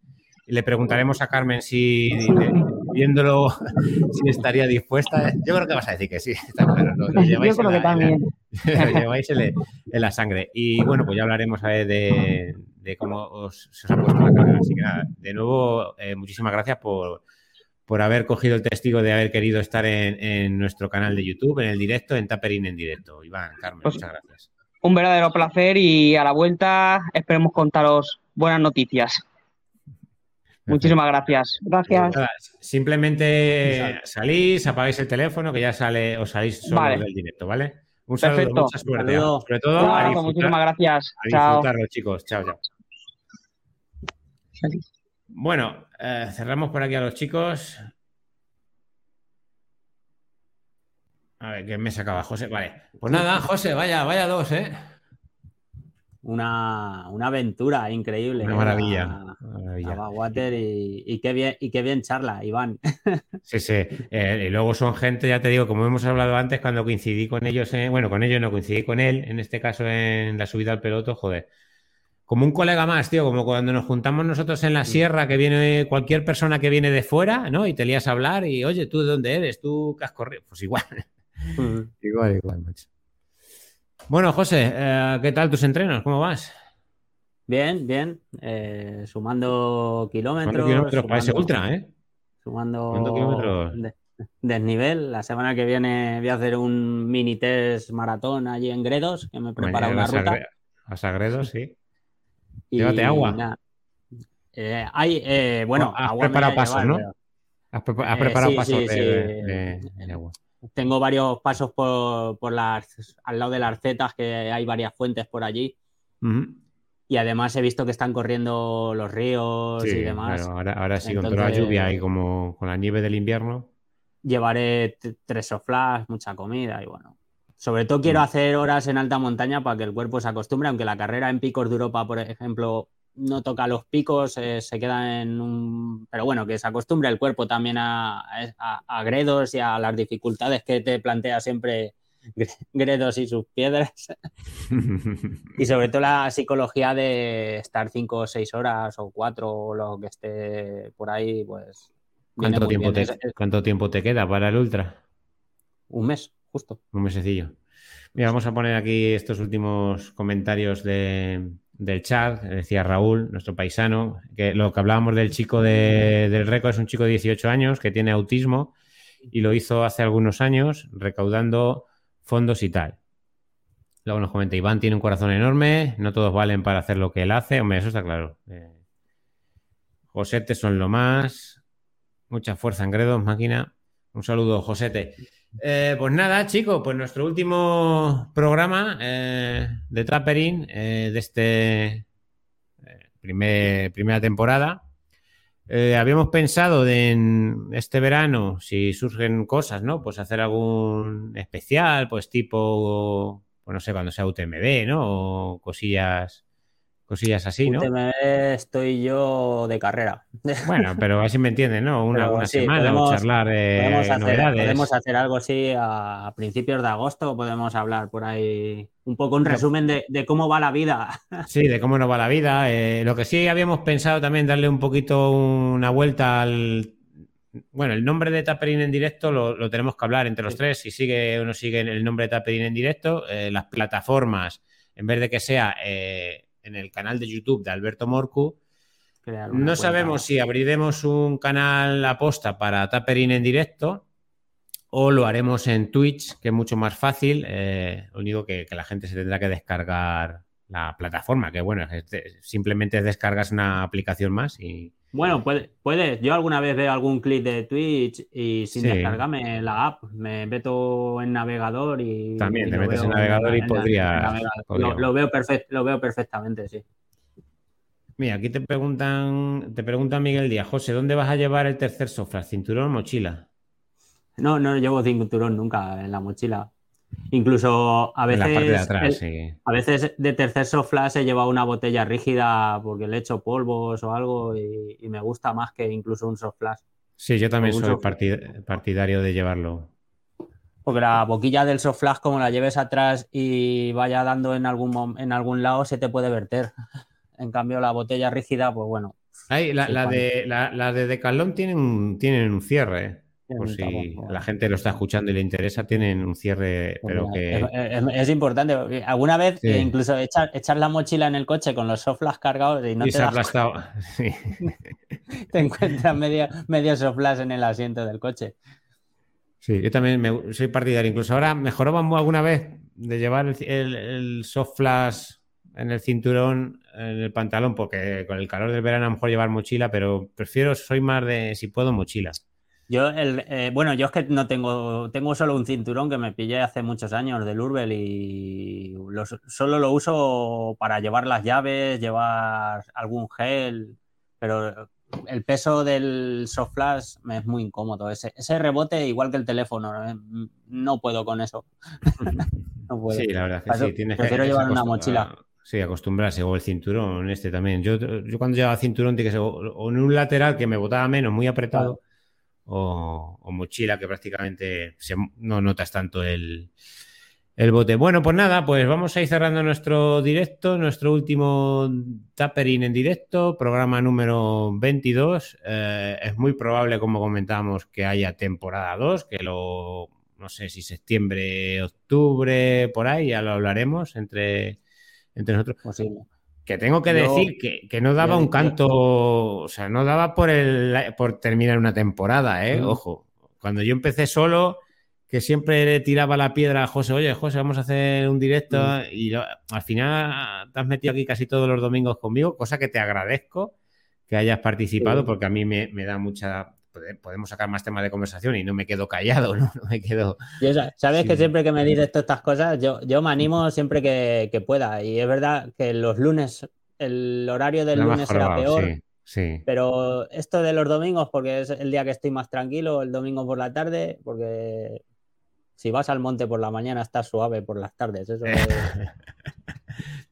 Le preguntaremos a Carmen si, de, viéndolo, si estaría dispuesta. Yo creo que vas a decir que sí, está claro. Lo, lo lleváis Yo creo en la, que también. En la, lo lleváis en, el, en la sangre. Y bueno, pues ya hablaremos a ver de, de cómo os, se os ha puesto la carrera. Así que nada, de nuevo, eh, muchísimas gracias por... por haber cogido el testigo de haber querido estar en, en nuestro canal de YouTube, en el directo, en Taperín en directo. Iván, Carmen, pues muchas gracias. Un verdadero placer y a la vuelta esperemos contaros buenas noticias. Perfecto. Muchísimas gracias. Gracias. Nada, simplemente Exacto. salís, apagáis el teléfono, que ya sale, os salís solos vale. del directo, ¿vale? Un saludo, Perfecto. mucha suerte. Saludo. Sobre todo, claro, a disfrutar, muchísimas gracias. A disfrutarlo, chao. Chicos. Chao, chao. Salís. Bueno, eh, cerramos por aquí a los chicos. A ver, ¿qué me sacaba José? Vale. Pues nada, José, vaya, vaya dos, ¿eh? Una, una aventura increíble. Una maravilla. La, maravilla. La Water y, y, qué bien, y qué bien charla, Iván. Sí, sí. Eh, y luego son gente, ya te digo, como hemos hablado antes, cuando coincidí con ellos, eh, bueno, con ellos no, coincidí con él, en este caso en la subida al Peloto, joder. Como un colega más, tío, como cuando nos juntamos nosotros en la sierra, que viene cualquier persona que viene de fuera, ¿no? Y te lías a hablar y, oye, ¿tú de dónde eres? ¿Tú qué has corrido? Pues igual. Uh-huh. Igual, igual, macho. Bueno, José, eh, ¿qué tal tus entrenos? ¿Cómo vas? Bien, bien. Eh, sumando kilómetros. Sumando kilómetros para ese ultra, ¿eh? Sumando, sumando kilómetros. De, desnivel. La semana que viene voy a hacer un mini test maratón allí en Gredos, que me prepara Mañana una ruta. Vas a Gredos, sí. Llévate agua. Eh, hay, eh, bueno, has agua preparado pasos, llevar, ¿no? Pero... Has, pre- has preparado eh, sí, pasos sí, sí. De, de, de agua. Tengo varios pasos por, por las, al lado de las Zetas, que hay varias fuentes por allí. Uh-huh. Y además he visto que están corriendo los ríos sí, y demás. Claro, ahora, ahora sí, con toda la lluvia y como con la nieve del invierno. Llevaré t- tres soflás, mucha comida y bueno. Sobre todo quiero hacer horas en alta montaña para que el cuerpo se acostumbre, aunque la carrera en picos de Europa, por ejemplo, no toca los picos, eh, se queda en un... Pero bueno, que se acostumbre el cuerpo también a, a, a Gredos y a las dificultades que te plantea siempre Gredos y sus piedras. Y sobre todo la psicología de estar cinco o seis horas o cuatro o lo que esté por ahí, pues... ¿Cuánto tiempo te, ¿Cuánto tiempo te queda para el ultra? Un mes. Justo. Un mesecillo. Mira, vamos a poner aquí estos últimos comentarios de, del chat. Decía Raúl, nuestro paisano, que lo que hablábamos del chico de, del récord es un chico de dieciocho años que tiene autismo y lo hizo hace algunos años recaudando fondos y tal. Luego nos comenta, Iván tiene un corazón enorme, no todos valen para hacer lo que él hace. Hombre, eso está claro. Eh, Josete son lo más. Mucha fuerza en Gredos, máquina. Un saludo, Josete. Eh, pues nada, chicos, pues nuestro último programa eh, de Tapering eh, de este eh, primer, primera temporada. Eh, habíamos pensado de en este verano, si surgen cosas, ¿no? Pues hacer algún especial, pues tipo, pues no sé, cuando sea U T M B, ¿no? O cosillas, cosillas así, ¿no? U T M B estoy yo de carrera. Bueno, pero así me entiendes, ¿no? Una, una sí, semana podemos, o charlar de podemos hacer, novedades. Podemos hacer algo así a principios de agosto, podemos hablar por ahí un poco un resumen de, de cómo va la vida. Sí, de cómo nos va la vida. Eh, lo que sí habíamos pensado también darle un poquito una vuelta al... Bueno, el nombre de Tapering en directo lo, lo tenemos que hablar entre los sí. tres. Si sigue uno sigue el nombre de Tapering en directo, eh, las plataformas, en vez de que sea eh, en el canal de YouTube de Alberto Morcu, no cuenta. Sabemos si abriremos un canal aposta para Tapering en directo o lo haremos en Twitch, que es mucho más fácil. Eh, lo único que, que la gente se tendrá que descargar la plataforma, que bueno, este, simplemente descargas una aplicación más y... Bueno, puedes. Puede. Yo alguna vez veo algún clip de Twitch y sin sí. descargarme la app, me meto en navegador y... También, y te metes en navegador en, y podrías... Lo, lo, veo perfect, lo veo perfectamente, sí. Mira, aquí te preguntan, te pregunta Miguel Díaz, José, ¿dónde vas a llevar el tercer sofra? ¿Cinturón o mochila? No, no llevo cinturón nunca en la mochila. Incluso a veces atrás, el, sí. a veces de tercer soflash he llevado una botella rígida porque le he hecho polvos o algo y, y me gusta más que incluso un soflash. Sí, yo también soy partid- partidario de llevarlo. Porque la boquilla del soflash, como la lleves atrás y vaya dando en algún, en algún lado, se te puede verter. En cambio, la botella rígida, pues bueno. Ay, la, la, de, la, la de Decathlon tienen, tienen un cierre. Por si tampoco. La gente lo está escuchando y le interesa, tienen un cierre, pero que... Es, es, es importante. Alguna vez sí. incluso echar, echar la mochila en el coche con los soflas cargados y no y te se das aplastado. Cuenta. Sí. Te encuentras medio, medio soflas en el asiento del coche. Sí, yo también me, soy partidario. Incluso ahora mejorábamos alguna vez de llevar el, el, el soflas en el cinturón, en el pantalón, porque con el calor del verano a lo mejor llevar mochila, pero prefiero, soy más de, si puedo, mochilas. Yo, el, eh, bueno, yo es que no tengo, tengo solo un cinturón que me pillé hace muchos años del Urbel y lo, solo lo uso para llevar las llaves, llevar algún gel, pero el peso del soft flash me es muy incómodo. Ese, ese rebote, igual que el teléfono, eh, no puedo con eso. No puedo. Sí, la verdad es que eso, sí. Tienes prefiero que llevar una mochila. Sí, acostumbrarse, o el cinturón este también. Yo, yo cuando llevaba cinturón, dije, o, o en un lateral que me botaba menos, muy apretado. Claro. O, o mochila que prácticamente se, no notas tanto el, el bote. Bueno, pues nada, pues vamos a ir cerrando nuestro directo, nuestro último Tapering en directo, programa número veintidós. Eh, es muy probable, como comentábamos, que haya temporada dos, que lo, no sé si septiembre, octubre, por ahí, ya lo hablaremos entre, entre nosotros. Posible. Que tengo que no, decir que, que no daba un canto, o sea, no daba por el por terminar una temporada, ¿eh? Uh-huh. Ojo, cuando yo empecé solo, que siempre le tiraba la piedra a José, oye, José, vamos a hacer un directo, uh-huh. y lo, al final te has metido aquí casi todos los domingos conmigo, cosa que te agradezco que hayas participado, uh-huh. porque a mí me, me da mucha... Podemos sacar más temas de conversación y no me quedo callado, no, no me quedo... Yo, Sabes sí. que siempre que me dices todas estas cosas, yo, yo me animo siempre que, que pueda. Y es verdad que los lunes, el horario del no lunes jorobado, era peor. Sí, sí. Pero esto de los domingos, porque es el día que estoy más tranquilo, el domingo por la tarde, porque si vas al monte por la mañana estás suave por las tardes. Eso es...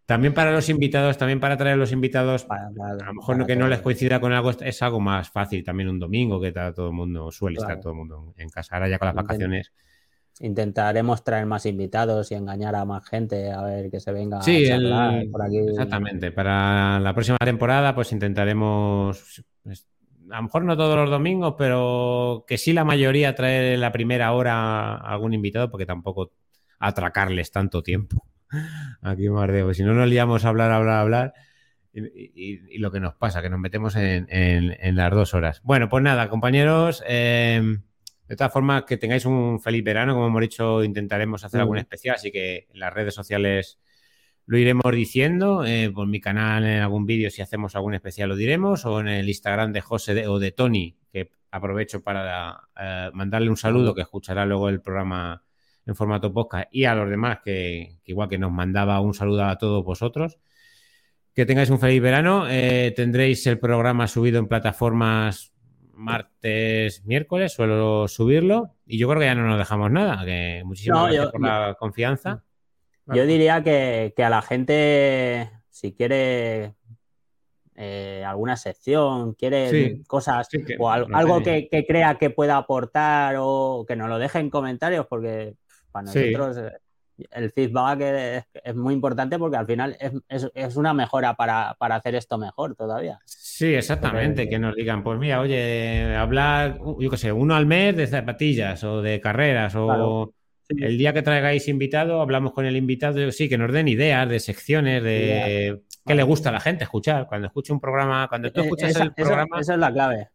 También para los invitados, también para traer los invitados, para, para, a lo mejor no que todo. No les coincida con algo, es algo más fácil también un domingo que está todo el mundo, suele claro. estar todo el mundo en casa, ahora ya con las Intent- vacaciones. Intentaremos traer más invitados y engañar a más gente, a ver que se venga sí, a charlar el, por aquí. Exactamente, para la próxima temporada pues intentaremos, a lo mejor no todos los domingos, pero que sí la mayoría traer en la primera hora a algún invitado porque tampoco atracarles tanto tiempo. Aquí mardeo, si no nos liamos a hablar, hablar, hablar y, y, y lo que nos pasa, que nos metemos en, en, en las dos horas. Bueno, pues nada, compañeros, eh, de todas formas que tengáis un feliz verano, como hemos dicho, intentaremos hacer mm. algún especial, así que en las redes sociales Lo iremos diciendo eh, por mi canal, en algún vídeo, si hacemos algún especial lo diremos, o en el Instagram de José de, o de Toni, que aprovecho para eh, mandarle un saludo, que escuchará luego el programa en formato podcast, y a los demás que, que igual que nos mandaba un saludo a todos vosotros. Que tengáis un feliz verano. Eh, tendréis el programa subido en plataformas martes, miércoles, suelo subirlo, y yo creo que ya no nos dejamos nada, que muchísimas no, gracias yo, por yo... la confianza. Yo diría que, que a la gente, si quiere eh, alguna sección, quiere sí, cosas sí que, o al, algo que, que crea que pueda aportar, o que nos lo deje en comentarios, porque para nosotros sí. el feedback es, es muy importante, porque al final es, es, es una mejora para, para hacer esto mejor todavía. Sí, exactamente, porque... que nos digan, pues mira, oye, hablar, yo qué sé, uno al mes de zapatillas o de carreras o... Claro. El día que traigáis invitado, hablamos con el invitado, sí, que nos den ideas de secciones, de yeah. qué le gusta a la gente escuchar. Cuando escuche un programa, cuando tú escuchas esa, el programa... Esa es la clave.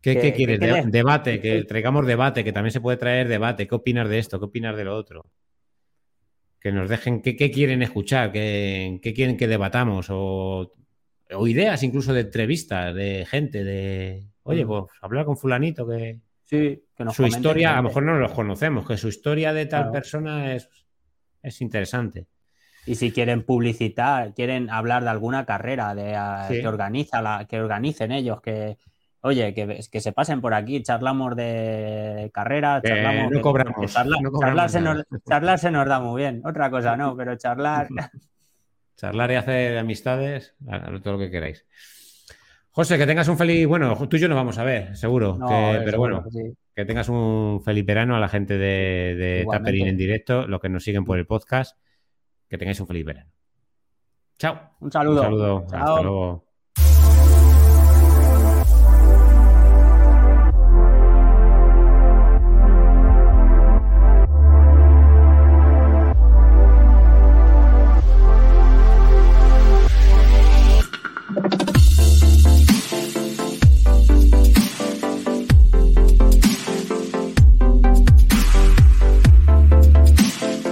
¿Qué, que, ¿qué quieres? Que, que de, debate, que traigamos debate, que también se puede traer debate. ¿Qué opinas de esto? ¿Qué opinas de lo otro? Que nos dejen qué, qué quieren escuchar, qué, qué quieren que debatamos, o, o ideas incluso de entrevistas, de gente, de... Oye, pues hablar con fulanito que... Sí, que nos su historia, gente. A lo mejor no los conocemos, que su historia de tal claro. persona es, es interesante. Y si quieren publicitar, quieren hablar de alguna carrera de a, sí. que organiza la, que organicen ellos, que oye, que, que se pasen por aquí, charlamos de carreras, charlamos eh, no cobramos, que charla, no cobramos charlar, nos, charlar se nos da muy bien, otra cosa no, pero charlar charlar y hacer amistades, todo lo que queráis. José, que tengas un feliz... Bueno, tú y yo nos vamos a ver, seguro. No, que, pero seguro, bueno, que, sí. que tengas un feliz verano a la gente de, de Taperín en directo, los que nos siguen por el podcast. Que tengáis un feliz verano. Chao. Un saludo. Un saludo. Chao. Hasta luego.